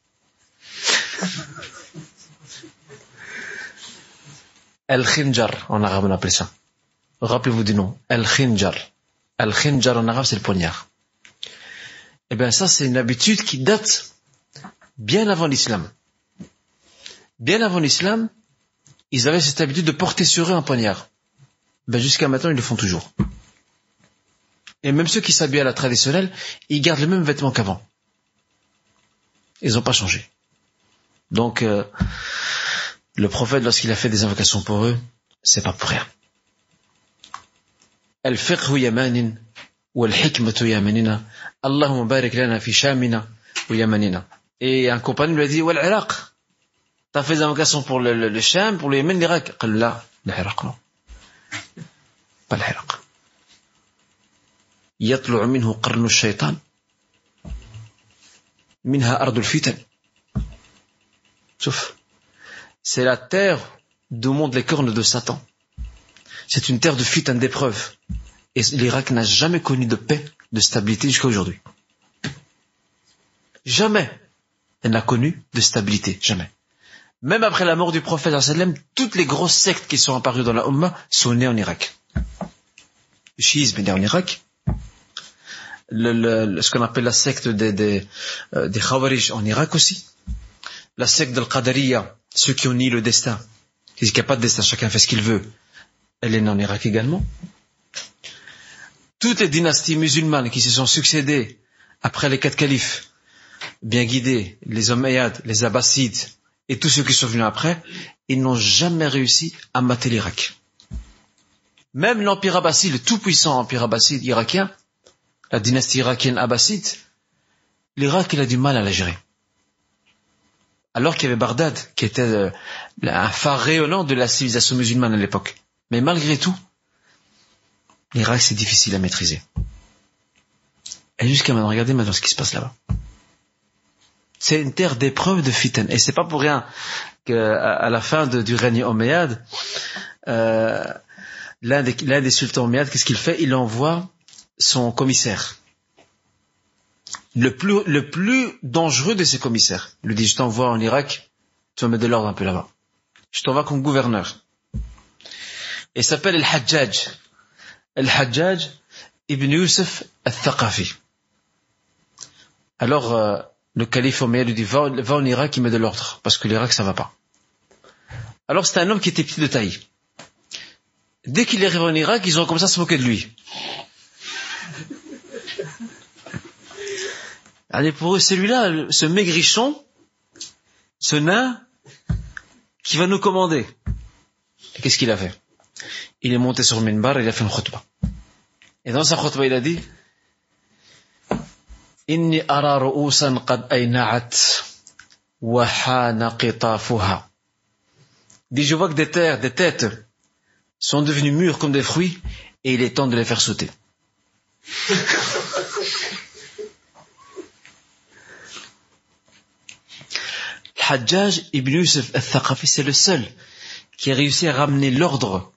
Al-Khinjar, en arabe on appelle ça. Rappelez-vous du nom. Al-Khinjar. Al-Khinjar en arabe c'est le poignard. Et bien ça c'est une habitude qui date bien avant l'islam. Bien avant l'islam, ils avaient cette habitude de porter sur eux un poignard. Ben jusqu'à maintenant ils le font toujours. Et même ceux qui s'habillent à la traditionnelle, ils gardent les mêmes vêtements qu'avant. Ils n'ont pas changé. Donc, le prophète, lorsqu'il a fait des invocations pour eux, c'est pas pour rien. Al-fiqhu yamanin, wal-hikmatu yamanina, Allahumma barik lana fi shamina, wa yamanina. Et un compagnon lui a dit, wal-Iraq, t'as fait des invocations pour le Sham, pour le Yémen, l'Irak. Il dit, la, l'Iraq, non. Pas l'Iraq. Yatlu'u minhu qarnu shaytan, minha ardul fitan. Sauf, c'est la terre d'où montent les cornes de Satan. C'est une terre de fuite et d'épreuve. Et l'Irak n'a jamais connu de paix, de stabilité jusqu'à aujourd'hui. Jamais elle n'a connu de stabilité. Jamais. Même après la mort du prophète, toutes les grosses sectes qui sont apparues dans la Ummah sont nées en Irak. Le chiisme est né en Irak. Ce qu'on appelle la secte des Khawarij en Irak aussi. La secte d'Al-Qadariya, ceux qui ont nié le destin, il n'y a pas de destin, chacun fait ce qu'il veut, elle est née en Irak également. Toutes les dynasties musulmanes qui se sont succédées après les 4 califes, bien guidés, les Omeyyades, les Abbassides et tous ceux qui sont venus après, ils n'ont jamais réussi à mater l'Irak. Même l'Empire abbasside, le tout puissant Empire abbasside irakien, la dynastie irakienne abbasside, l'Irak il a du mal à la gérer. Alors qu'il y avait Bagdad, qui était un phare rayonnant de la civilisation musulmane à l'époque. Mais malgré tout, l'Irak, c'est difficile à maîtriser. Et jusqu'à maintenant, regardez maintenant ce qui se passe là-bas. C'est une terre d'épreuves, de fitaines. Et c'est pas pour rien qu'à la fin du règne omeyyade, l'un des sultans omeyyades, qu'est-ce qu'il fait? Il envoie son commissaire, le plus dangereux de ses commissaires. Il lui dit, je t'envoie en Irak, tu vas mettre de l'ordre un peu là-bas. Je t'envoie comme gouverneur. Il s'appelle Al-Hajjaj. Al-Hajjaj ibn Yusuf al-Thaqafi. Alors, le calife omeyyade lui dit, va en Irak, il met de l'ordre, parce que l'Irak, ça va pas. Alors, c'était un homme qui était petit de taille. Dès qu'il arrive en Irak, ils ont commencé à se moquer de lui. Allez, pour eux, celui-là, ce maigrichon, ce nain, qui va nous commander. Et qu'est-ce qu'il a fait? Il est monté sur le minbar et il a fait une khutba. Et dans sa khutba, il a dit, Inni ara ru'usan qad ayna'at wa hana qitafuha. Dit, je vois que des têtes sont devenues mûres comme des fruits et il est temps de les faire sauter. Hajjaj ibn Yusuf al-Thaqafi, c'est le seul qui a réussi à ramener l'ordre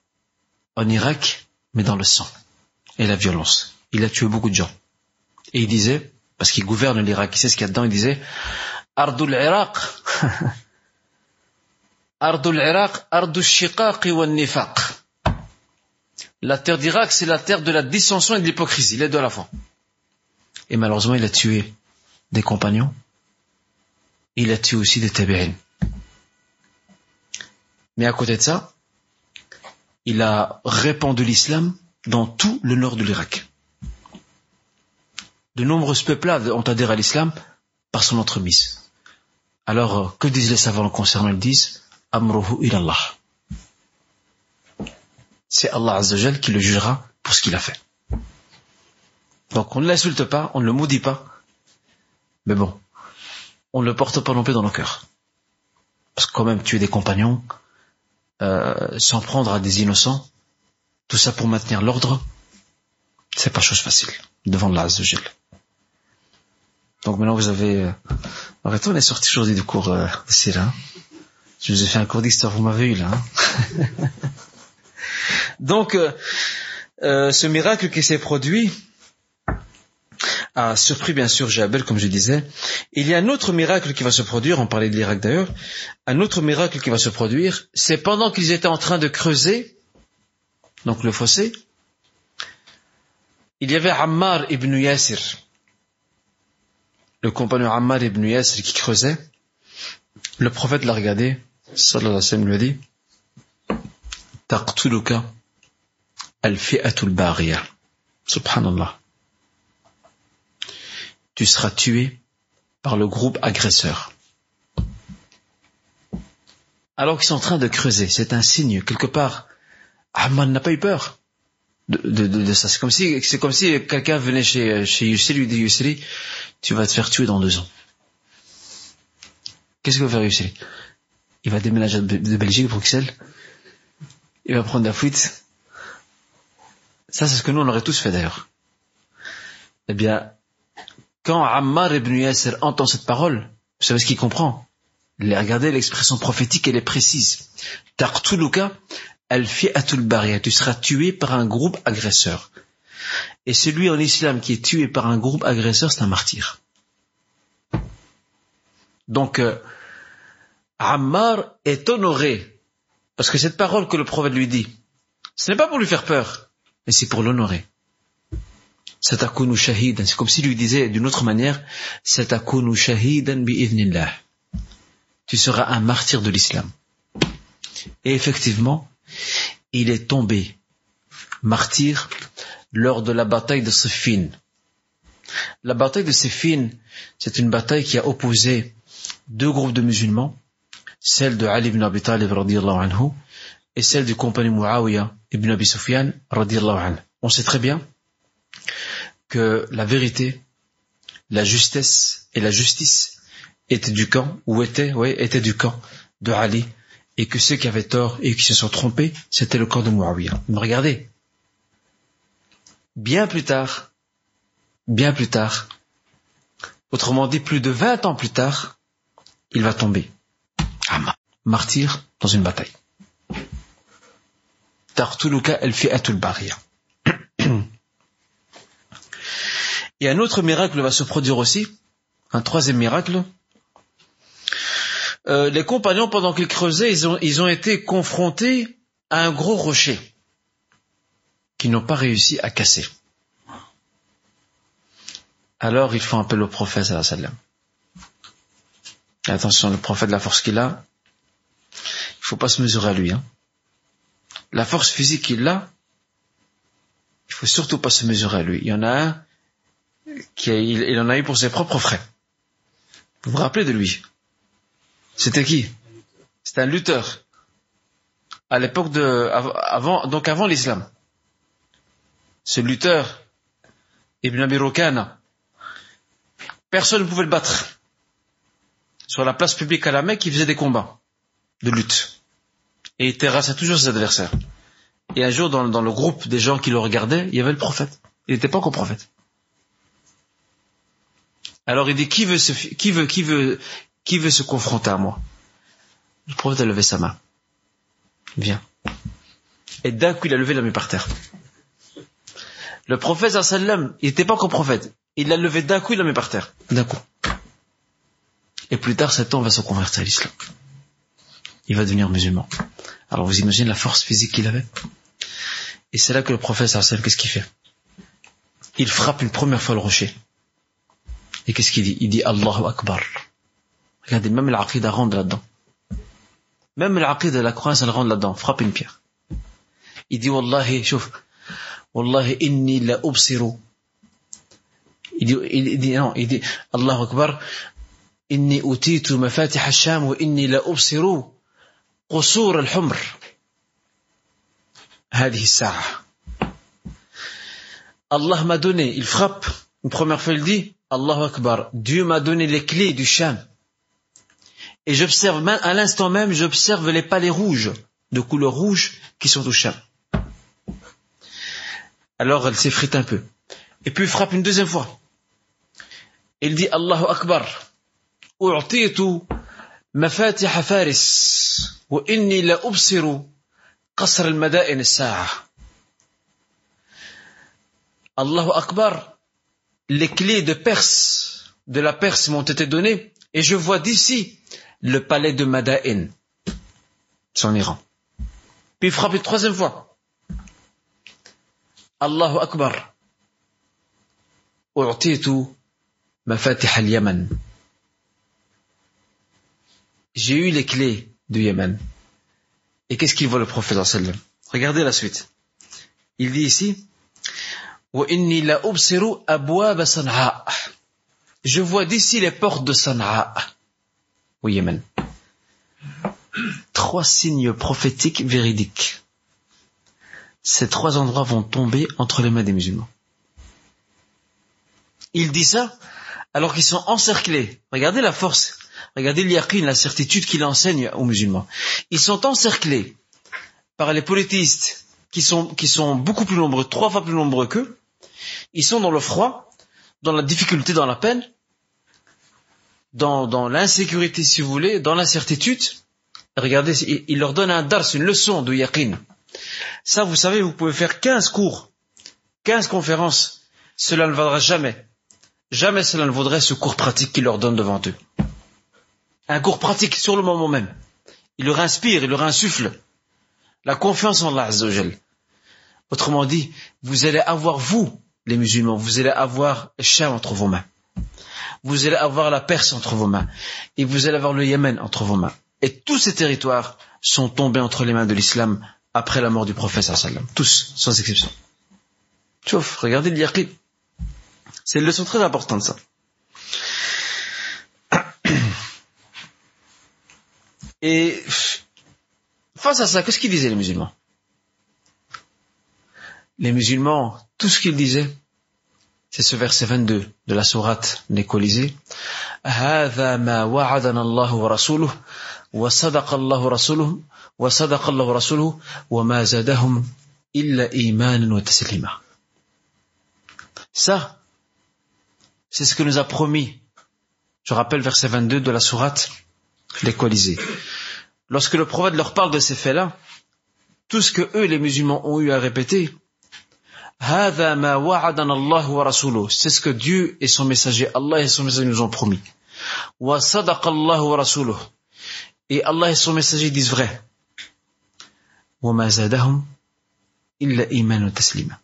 en Irak, mais dans le sang et la violence. Il a tué beaucoup de gens. Et il disait, parce qu'il gouverne l'Irak, il sait ce qu'il y a dedans, il disait Ardul Iraq, Ardul Iraq, Ardul Shiqaq wa Nifaq. La terre d'Irak, c'est la terre de la dissension et de l'hypocrisie, les deux à la fois. Et malheureusement, il a tué des compagnons. Il a tué aussi des tabi'in. Mais à côté de ça, il a répandu l'islam dans tout le nord de l'Irak. De nombreuses peuplades ont adhéré à l'islam par son entremise. Alors, que disent les savants le concernant? Ils disent « Amruhu ilallah ». C'est Allah Azzajal qui le jugera pour ce qu'il a fait. Donc, on ne l'insulte pas, on ne le maudit pas. Mais bon, on ne le porte pas non plus dans nos cœurs. Parce que quand même, tuer des compagnons, s'en prendre à des innocents, tout ça pour maintenir l'ordre, c'est pas chose facile devant Allah Azzajal. Donc maintenant vous avez... Arrêtez, on est sorti aujourd'hui du cours ici là. Je vous ai fait un cours d'histoire, vous m'avez eu là. Donc, ce miracle qui s'est produit a surpris bien sûr Jabir, comme je disais. Il y a un autre miracle qui va se produire, on parlait de l'Irak d'ailleurs, un autre miracle qui va se produire, c'est pendant qu'ils étaient en train de creuser, donc le fossé, il y avait Ammar ibn Yasir, le compagnon Ammar ibn Yasir qui creusait. Le prophète l'a regardé, sallallahu alayhi wa sallam, lui a dit, Taqtuluka al-fi'atul bariya. Subhanallah. Tu seras tué par le groupe agresseur. Alors qu'ils sont en train de creuser, c'est un signe. Quelque part, Ammar n'a pas eu peur de ça. C'est comme si quelqu'un venait chez Yusri, lui dit Yusri, tu vas te faire tuer dans 2 ans. Qu'est-ce que va faire Yusri? Il va déménager de Belgique à Bruxelles. Il va prendre la fuite. Ça, c'est ce que nous, on aurait tous fait d'ailleurs. Eh bien, quand Ammar ibn Yasir entend cette parole, vous savez ce qu'il comprend? Regardez, l'expression prophétique, elle est précise. Taqtuluka al-fi'atul bariya. Tu seras tué par un groupe agresseur. Et celui en islam qui est tué par un groupe agresseur, c'est un martyr. Donc, Ammar est honoré. Parce que cette parole que le prophète lui dit, ce n'est pas pour lui faire peur, mais c'est pour l'honorer. Satakunu shahidan. C'est comme s'il lui disait d'une autre manière, Satakunu shahidan bi'idhnillah. Tu seras un martyr de l'islam. Et effectivement, il est tombé martyr lors de la bataille de Siffin. La bataille de Siffin, c'est une bataille qui a opposé 2 groupes de musulmans, celle de Ali ibn Abi Talib radiyallahu anhu et celle du compagnon Muawiyah ibn Abi Sufyan radiyallahu anhu. On sait très bien que la vérité, la justesse et la justice étaient du camp de Ali, et que ceux qui avaient tort et qui se sont trompés, c'était le camp de Muawiyah. Mais regardez, bien plus tard, Autrement dit, plus de 20 ans plus tard, il va tomber. Ammar, martyr dans une bataille. Tartuluka al-fi'atul bariya. Et un autre miracle va se produire aussi, un troisième miracle. Les compagnons, pendant qu'ils creusaient, ils ont été confrontés à un gros rocher qu'ils n'ont pas réussi à casser. Alors ils font appel au prophète sallallahu alayhi wa sallam. Attention, le prophète, la force qu'il a, il faut pas se mesurer à lui. La force physique qu'il a, il faut surtout pas se mesurer à lui. Il y en a un il en a eu pour ses propres frais. Vous vous rappelez de lui? C'était qui? C'était un lutteur. À l'époque avant l'islam. Ce lutteur, Ibn Abi Rukana, personne ne pouvait le battre. Sur la place publique à la Mecque, il faisait des combats de lutte. Et il terrassait toujours ses adversaires. Et un jour, dans le groupe des gens qui le regardaient, il y avait le prophète. Il n'était pas encore prophète. Alors il dit, qui veut se confronter à moi? Le prophète a levé sa main. Viens. Et d'un coup, il a levé la main par terre. Le prophète, sallallahu alayhi wa sallam, il n'était pas encore prophète. Il l'a levé d'un coup, il l'a mis par terre. D'un coup. Et plus tard, cet homme va se convertir à l'islam. Il va devenir musulman. Alors vous imaginez la force physique qu'il avait? Et c'est là que le prophète, sallallahu alayhi wa sallam, qu'est-ce qu'il fait? Il frappe une première fois le rocher. Et qu'est-ce qu'il dit? Il dit Allahu Akbar. Regardez, même l'aqidah rentre là-dedans. Même l'aqidah de la croyance, elle rentre là-dedans. Frappe une pierre. Il dit Wallahi, Wallahi inni la ubsiru. Il dit Allahu Akbar. Inni utitu mafatih al-sham wa inni la ubsiru qusur al-humr. Hadhihi sa'a. Allah m'a donné, il frappe. Une première fois, il dit Allahu Akbar, Dieu m'a donné les clés du Sham. Et j'observe, à l'instant même, j'observe les palais rouges, de couleur rouge, qui sont au Sham. Alors elle s'effrite un peu. Et puis il frappe une deuxième fois. Il dit Allahu Akbar, U'titu mafatih Faris, wa inni la ubsiru qasr al-mada'in as-sa'a. Allahu Akbar, les clés de la Perse m'ont été données, et je vois d'ici le palais de Madain, son Iran. Puis il frappe une troisième fois. Allahu Akbar. U'titu mafatih al-Yaman. J'ai eu les clés du Yémen. Et qu'est-ce qu'il voit le prophète sallallahu alayhi wa sallam? Regardez la suite. Il dit ici, je vois d'ici les portes de Sana'a, au Yémen. 3 signes prophétiques véridiques. Ces 3 endroits vont tomber entre les mains des musulmans. Il dit ça alors qu'ils sont encerclés. Regardez la force, regardez l'yaqin, la certitude qu'il enseigne aux musulmans. Ils sont encerclés par les polythéistes, qui sont beaucoup plus nombreux, 3 fois plus nombreux qu'eux. Ils sont dans le froid, dans la difficulté, dans la peine, dans l'insécurité, si vous voulez, dans l'incertitude. Regardez, il leur donne un dars, une leçon de yaqin. Ça, vous savez, vous pouvez faire 15 cours, 15 conférences. Cela ne vaudra jamais. Jamais cela ne vaudrait ce cours pratique qu'il leur donne devant eux. Un cours pratique sur le moment même. Il leur inspire, il leur insuffle la confiance en Allah Azza wa Jal. Autrement dit, vous allez avoir, vous, les musulmans, vous allez avoir le Sham entre vos mains. Vous allez avoir la Perse entre vos mains. Et vous allez avoir le Yémen entre vos mains. Et tous ces territoires sont tombés entre les mains de l'islam après la mort du prophète sallallahu alayhi wa sallam. Tous, sans exception. Tchouf, regardez le yaqin. C'est une leçon très importante, ça. Et face à ça, qu'est-ce qu'ils disaient les musulmans? Les musulmans, tout ce qu'ils disaient, c'est ce verset 22 de la sourate Colisées. هذا ما وعدنا الله ورسوله وصدق الله رسوله وصدق الله رسوله وما زادهم إلا إيمانا وتسليما. Ça, c'est ce que nous a promis Je rappelle verset 22 de la sourate Les Colisées. Lorsque le prophète leur parle de ces faits-là, tout ce que eux, les musulmans, ont eu à répéter, هَذَا مَا وَعَدَنَا اللَّهُ وَرَسُولُهُ, c'est ce que Dieu et son messager, Allah et son messager nous ont promis. وَصَدَقَ اللَّهُ وَرَسُولُهُ, et Allah et son messager disent vrai. وَمَا زَادَهُمْ إِلَّا إِيمَانُ تَسْلِيمًا.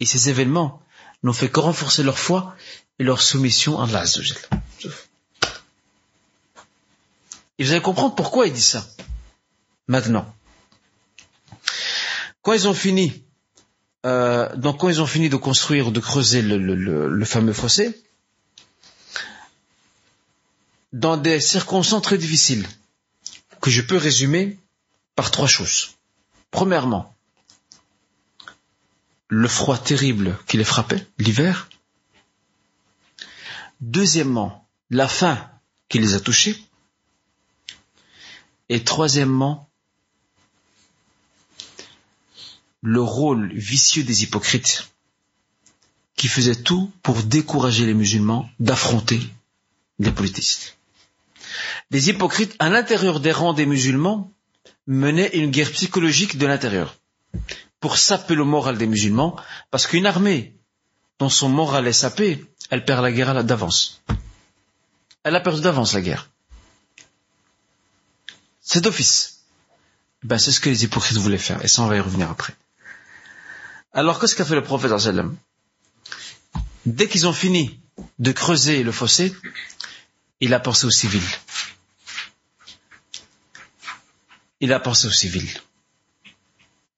Et ces événements n'ont fait que renforcer leur foi et leur soumission à Allah Azza wa Jalla. Et vous allez comprendre pourquoi il dit ça. Maintenant, quand ils ont fini de construire, de creuser le fameux fossé, dans des circonstances très difficiles, que je peux résumer par trois choses. Premièrement, le froid terrible qui les frappait, l'hiver. Deuxièmement, la faim qui les a touchés. Et troisièmement, le rôle vicieux des hypocrites qui faisaient tout pour décourager les musulmans d'affronter les politistes. Les hypocrites, à l'intérieur des rangs des musulmans, menaient une guerre psychologique de l'intérieur pour saper le moral des musulmans, parce qu'une armée dont son moral est sapé, elle perd la guerre d'avance. Elle a perdu d'avance la guerre. C'est d'office. Ben, c'est ce que les hypocrites voulaient faire. Et ça, on va y revenir après. Alors, qu'est-ce qu'a fait le prophète sallallahu alayhi wa sallam ? Dès qu'ils ont fini de creuser le fossé, il a pensé aux civils. Il a pensé aux civils.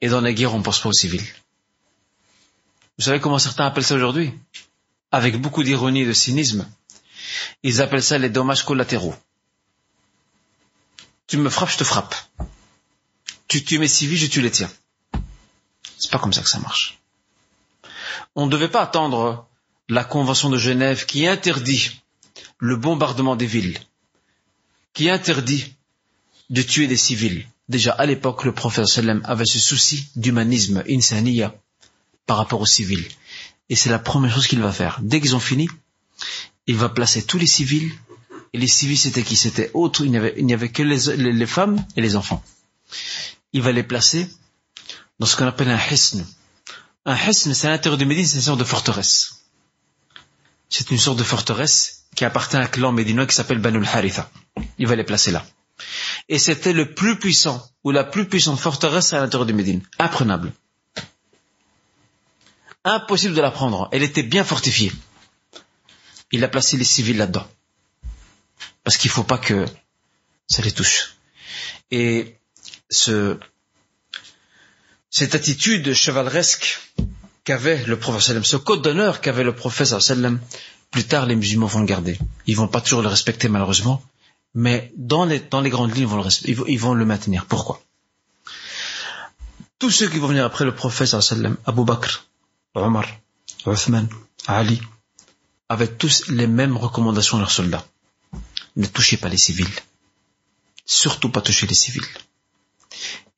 Et dans la guerre, on ne pense pas aux civils. Vous savez comment certains appellent ça aujourd'hui ? Avec beaucoup d'ironie et de cynisme, ils appellent ça les dommages collatéraux. Tu me frappes, je te frappe. Tu tues mes civils, je tue les tiens. C'est pas comme ça que ça marche. On ne devait pas attendre la Convention de Genève qui interdit le bombardement des villes, qui interdit de tuer des civils. Déjà, à l'époque, le prophète sallam avait ce souci d'humanisme, insaniya, par rapport aux civils. Et c'est la première chose qu'il va faire. Dès qu'ils ont fini, il va placer tous les civils. Et les civils, c'était qui ? C'était autre. Il n'y avait que les femmes et les enfants. Il va les placer dans ce qu'on appelle un hisn. Un hisn, c'est à l'intérieur de Médine, c'est une sorte de forteresse. C'est une sorte de forteresse qui appartient à un clan médinois qui s'appelle Banu al-Haritha. Il va les placer là. Et c'était le plus puissant, ou la plus puissante forteresse à l'intérieur de Médine. Imprenable. Impossible de la prendre. Elle était bien fortifiée. Il a placé les civils là-dedans. Parce qu'il ne faut pas que ça les touche. Et cette attitude chevaleresque qu'avait le prophète sallam, ce code d'honneur qu'avait le prophète sallam, plus tard les musulmans vont le garder. Ils ne vont pas toujours le respecter malheureusement, mais dans les grandes lignes, ils vont le maintenir. Pourquoi ? Tous ceux qui vont venir après le prophète sallam, Abu Bakr, Omar, Uthman, Ali, avaient tous les mêmes recommandations à leurs soldats. Ne touchez pas les civils. Surtout pas toucher les civils.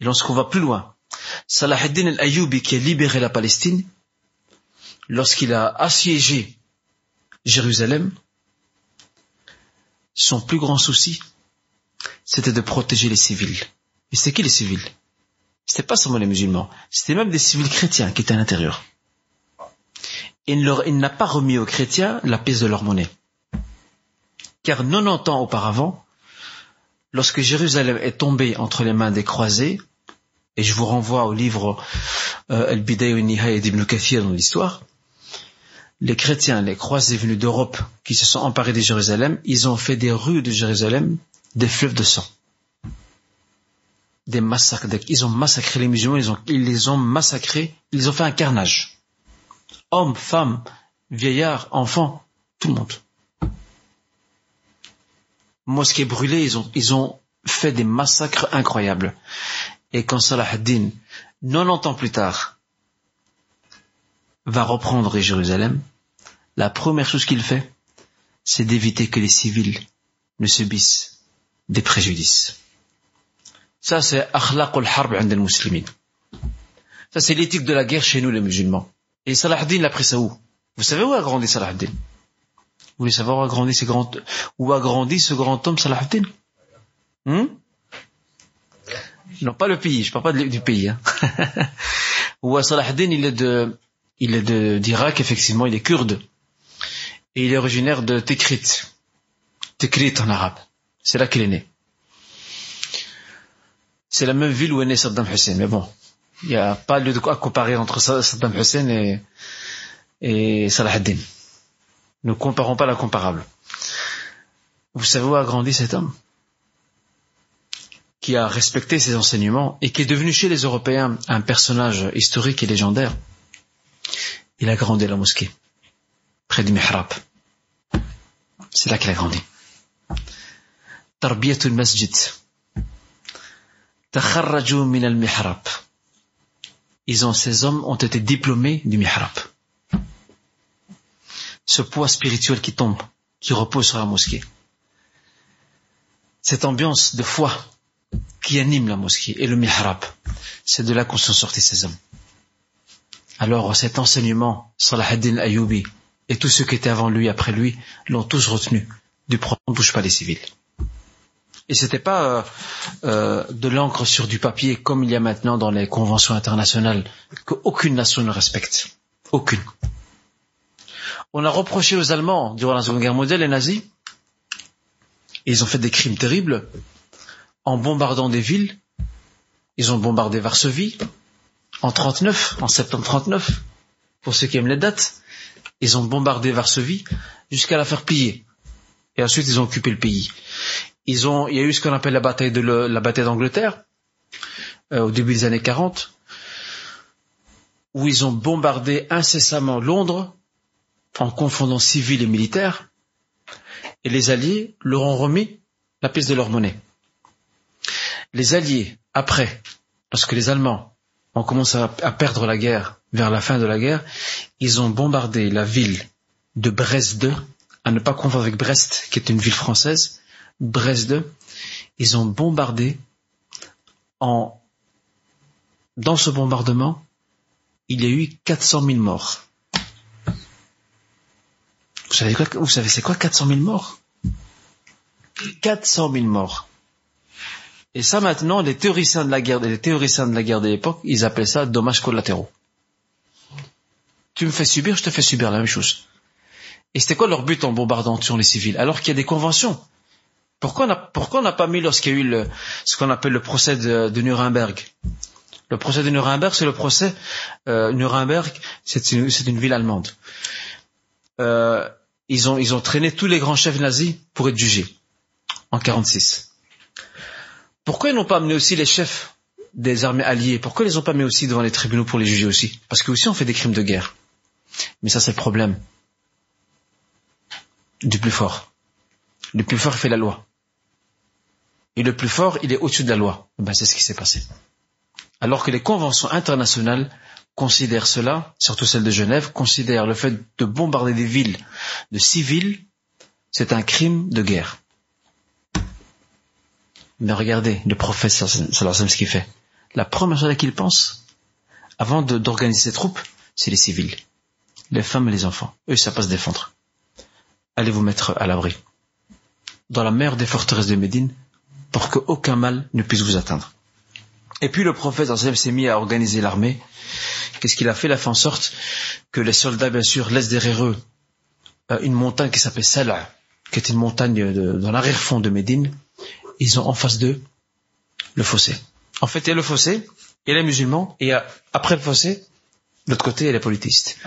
Et lorsqu'on va plus loin, Salah ad-Din al-Ayyubi qui a libéré la Palestine, lorsqu'il a assiégé Jérusalem, son plus grand souci, c'était de protéger les civils. Et c'était qui les civils ? C'était pas seulement les musulmans, c'était même des civils chrétiens qui étaient à l'intérieur. Et il n'a pas remis aux chrétiens la pièce de leur monnaie. Car 90 ans auparavant, lorsque Jérusalem est tombée entre les mains des croisés, et je vous renvoie au livre Al-Bidaya wa Nihaya d'Ibn Kathir dans l'histoire, les chrétiens, les croisés venus d'Europe qui se sont emparés de Jérusalem, ils ont fait des rues de Jérusalem des fleuves de sang. Des massacres. Ils ont massacré les musulmans, ils les ont massacrés, ils ont fait un carnage. Hommes, femmes, vieillards, enfants, tout le monde. Mosquées brûlées, ils ont fait des massacres incroyables. Et quand Salah ad-Din, 90 ans plus tard, va reprendre Jérusalem, la première chose qu'il fait, c'est d'éviter que les civils ne subissent des préjudices. Ça, c'est akhlaqul harb 'inda al-muslimin. Ça, c'est l'éthique de la guerre chez nous, les musulmans. Et Salah ad-Din l'a pris ça où ? Vous savez où a grandi Salah ad-Din ? Vous voulez savoir où a grandi ce grand homme Salah ad-Din? Non, pas le pays, je ne parle pas du pays. Hein. Où Salah ad-Din, il est d'Irak, effectivement, il est kurde. Et il est originaire de Tikrit. Tikrit en arabe. C'est là qu'il est né. C'est la même ville où est né Saddam Hussein. Mais bon, il n'y a pas lieu de quoi comparer entre Saddam Hussein et Salah ad-Din. Ne comparons pas la comparable. Vous savez où a grandi cet homme qui a respecté ses enseignements et qui est devenu chez les Européens un personnage historique et légendaire? Il a grandi à la mosquée, près du mihrab. C'est là qu'il a grandi. Tarbiyatul masjid. Takharraju min al-mihrab. Ces hommes ont été diplômés du mihrab. Ce poids spirituel qui tombe, qui repose sur la mosquée. Cette ambiance de foi qui anime la mosquée et le mihrab, c'est de là qu'on sont sortis ces hommes. Alors cet enseignement, Salah ad-Din al-Ayyubi, et tous ceux qui étaient avant lui, après lui, l'ont tous retenu. Du prophète, on ne touche pas les civils. Et c'était pas de l'encre sur du papier comme il y a maintenant dans les conventions internationales qu'aucune nation ne respecte. Aucune. On a reproché aux Allemands, durant la Seconde Guerre mondiale, les nazis, et ils ont fait des crimes terribles, en bombardant des villes. Ils ont bombardé Varsovie, en septembre 39, pour ceux qui aiment les dates. Ils ont bombardé Varsovie jusqu'à la faire plier. Et ensuite, ils ont occupé le pays. Il y a eu ce qu'on appelle la bataille d'Angleterre, au début des années 40, où ils ont bombardé incessamment Londres, en confondant civils et militaires, et les Alliés leur ont remis la pièce de leur monnaie. Les Alliés, après, lorsque les Allemands ont commencé à perdre la guerre, vers la fin de la guerre, ils ont bombardé la ville de Brest-2, à ne pas confondre avec Brest, qui est une ville française, Brest-2, ils ont bombardé, dans ce bombardement, il y a eu 400 000 morts. Vous savez c'est quoi 400 000 morts? 400 000 morts. Et ça maintenant, les théoriciens de la guerre de l'époque, ils appelaient ça dommages collatéraux. Tu me fais subir, je te fais subir la même chose. Et c'était quoi leur but en bombardant sur les civils? Alors qu'il y a des conventions. Pourquoi on n'a pas mis lorsqu'il y a eu ce qu'on appelle le procès de Nuremberg? Le procès de Nuremberg, c'est le procès Nuremberg, c'est une ville allemande. Ils ont traîné tous les grands chefs nazis pour être jugés en 1946. Pourquoi ils n'ont pas amené aussi les chefs des armées alliées? Pourquoi ils les ont pas mis aussi devant les tribunaux pour les juger aussi? Parce que aussi on fait des crimes de guerre. Mais ça c'est le problème du plus fort. Le plus fort fait la loi. Et le plus fort, il est au-dessus de la loi. Ben, c'est ce qui s'est passé. Alors que les conventions internationales considèrent cela, surtout celle de Genève, considèrent le fait de bombarder des villes de civils, c'est un crime de guerre. Mais regardez, le prophète, c'est ce qu'il fait. La première chose à laquelle il pense, avant d'organiser ses troupes, c'est les civils. Les femmes et les enfants. Eux, ça passe défendre. Allez vous mettre à l'abri. Dans la meilleure des forteresses de Médine, pour qu'aucun mal ne puisse vous atteindre. Et puis le prophète s'est mis à organiser l'armée. Qu'est-ce qu'il a fait? Il a fait en sorte que les soldats, bien sûr, laissent derrière eux une montagne qui s'appelle Salah, qui est une montagne dans l'arrière-fond de Médine. Ils ont en face d'eux le fossé. En fait, il y a le fossé, il y a les musulmans, et après le fossé, de l'autre côté, il y a les polythéistes.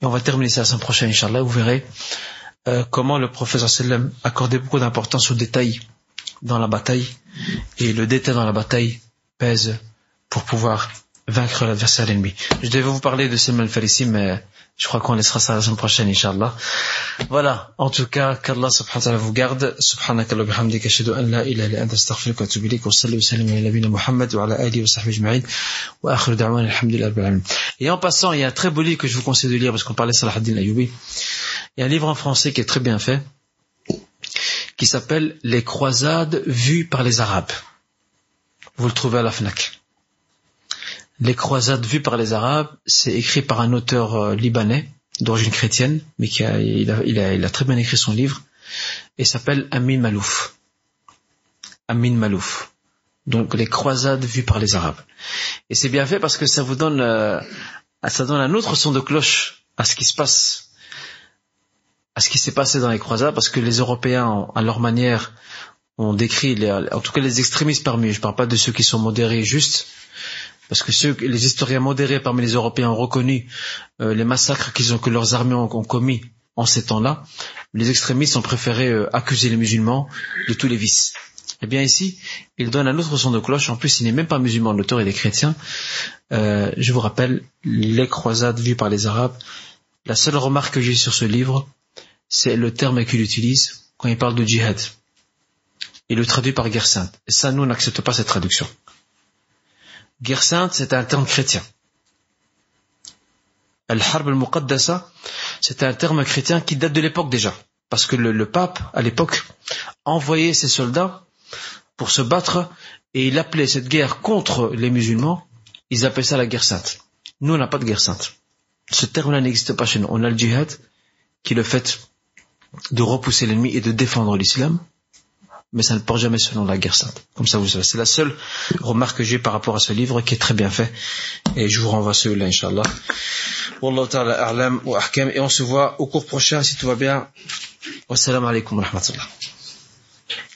Et on va terminer ça la semaine prochaine, Inch'Allah, vous verrez comment le prophète accordait beaucoup d'importance au détail dans la bataille, et le détail dans la bataille pèse pour pouvoir vaincre l'adversaire ennemi. Je devais vous parler de Salman al-Farisi, mais je crois qu'on laissera ça la semaine prochaine, Inch'Allah. Voilà. En tout cas, qu'Allah subhanahu wa ta'ala vous garde. Subhanakallah bihamdika ashhadu an la ilaha illa anta astaghfiruka wa atubu ilayk wa salli wa sallim ala nabiyina Muhammad wa ala alihi wa sahbihi ajma'in wa akhiru da'wana alhamdulillahi rabbil alamin. Et en passant, il y a un très beau livre que je vous conseille de lire parce qu'on parlait de Salah ad-Din al-Ayyubi. Il y a un livre en français qui est très bien fait qui s'appelle Les croisades vues par les Arabes. Vous le trouvez à la FNAC. Les croisades vues par les Arabes, c'est écrit par un auteur libanais d'origine chrétienne, mais il a très bien écrit son livre, et s'appelle Amin Malouf. Donc les croisades vues par les Arabes. Et c'est bien fait parce que ça vous donne, un autre son de cloche à ce qui se passe, à ce qui s'est passé dans les croisades, parce que les Européens, à leur manière, ont décrit, en tout cas les extrémistes parmi eux. Je ne parle pas de ceux qui sont modérés et justes, parce que les historiens modérés parmi les Européens ont reconnu les massacres que leurs armées ont commis en ces temps-là. Les extrémistes ont préféré accuser les musulmans de tous les vices. Eh bien ici, il donne un autre son de cloche. En plus, il n'est même pas musulman, l'auteur, il est chrétien. Je vous rappelle, les croisades vues par les Arabes. La seule remarque que j'ai sur ce livre, c'est le terme qu'il utilise quand il parle de djihad. Il le traduit par guerre sainte. Et ça, nous, on n'accepte pas cette traduction. Guerre sainte, c'est un terme chrétien. Al-Harb al-Muqaddasa, c'est un terme chrétien qui date de l'époque déjà. Parce que le pape, à l'époque, envoyait ses soldats pour se battre, et il appelait cette guerre contre les musulmans, ils appelaient ça la guerre sainte. Nous, on n'a pas de guerre sainte. Ce terme-là n'existe pas chez nous. On a le djihad, qui est le fait de repousser l'ennemi et de défendre l'islam, mais ça ne porte jamais selon la guerre sainte. Comme ça, vous savez. C'est la seule remarque que j'ai par rapport à ce livre, qui est très bien fait. Et je vous renvoie celui-là, Inch'Allah. Wallahu ta'ala a'lam wa ahkam. Et on se voit au cours prochain, si tout va bien. Wassalamu alaikum wa rahmatullah.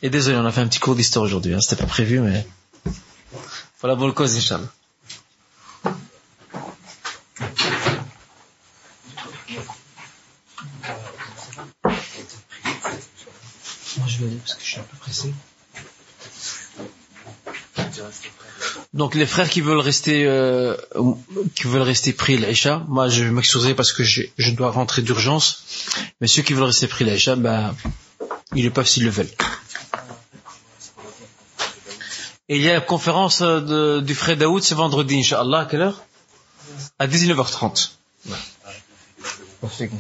Et désolé, on a fait un petit cours d'histoire aujourd'hui, hein. C'était pas prévu, mais voilà pour la bonne cause, Inch'Allah. Moi, je vais aller parce que je suis un peu pressé. Donc, les frères qui veulent rester pris l'Aïcha, moi, je m'excuserai parce que je dois rentrer d'urgence. Mais ceux qui veulent rester pris l'Aïcha, ils le peuvent s'ils le veulent. Et il y a la conférence du frère Daoud ce vendredi, Inch'Allah, à quelle heure ? À 19h30. Ouais.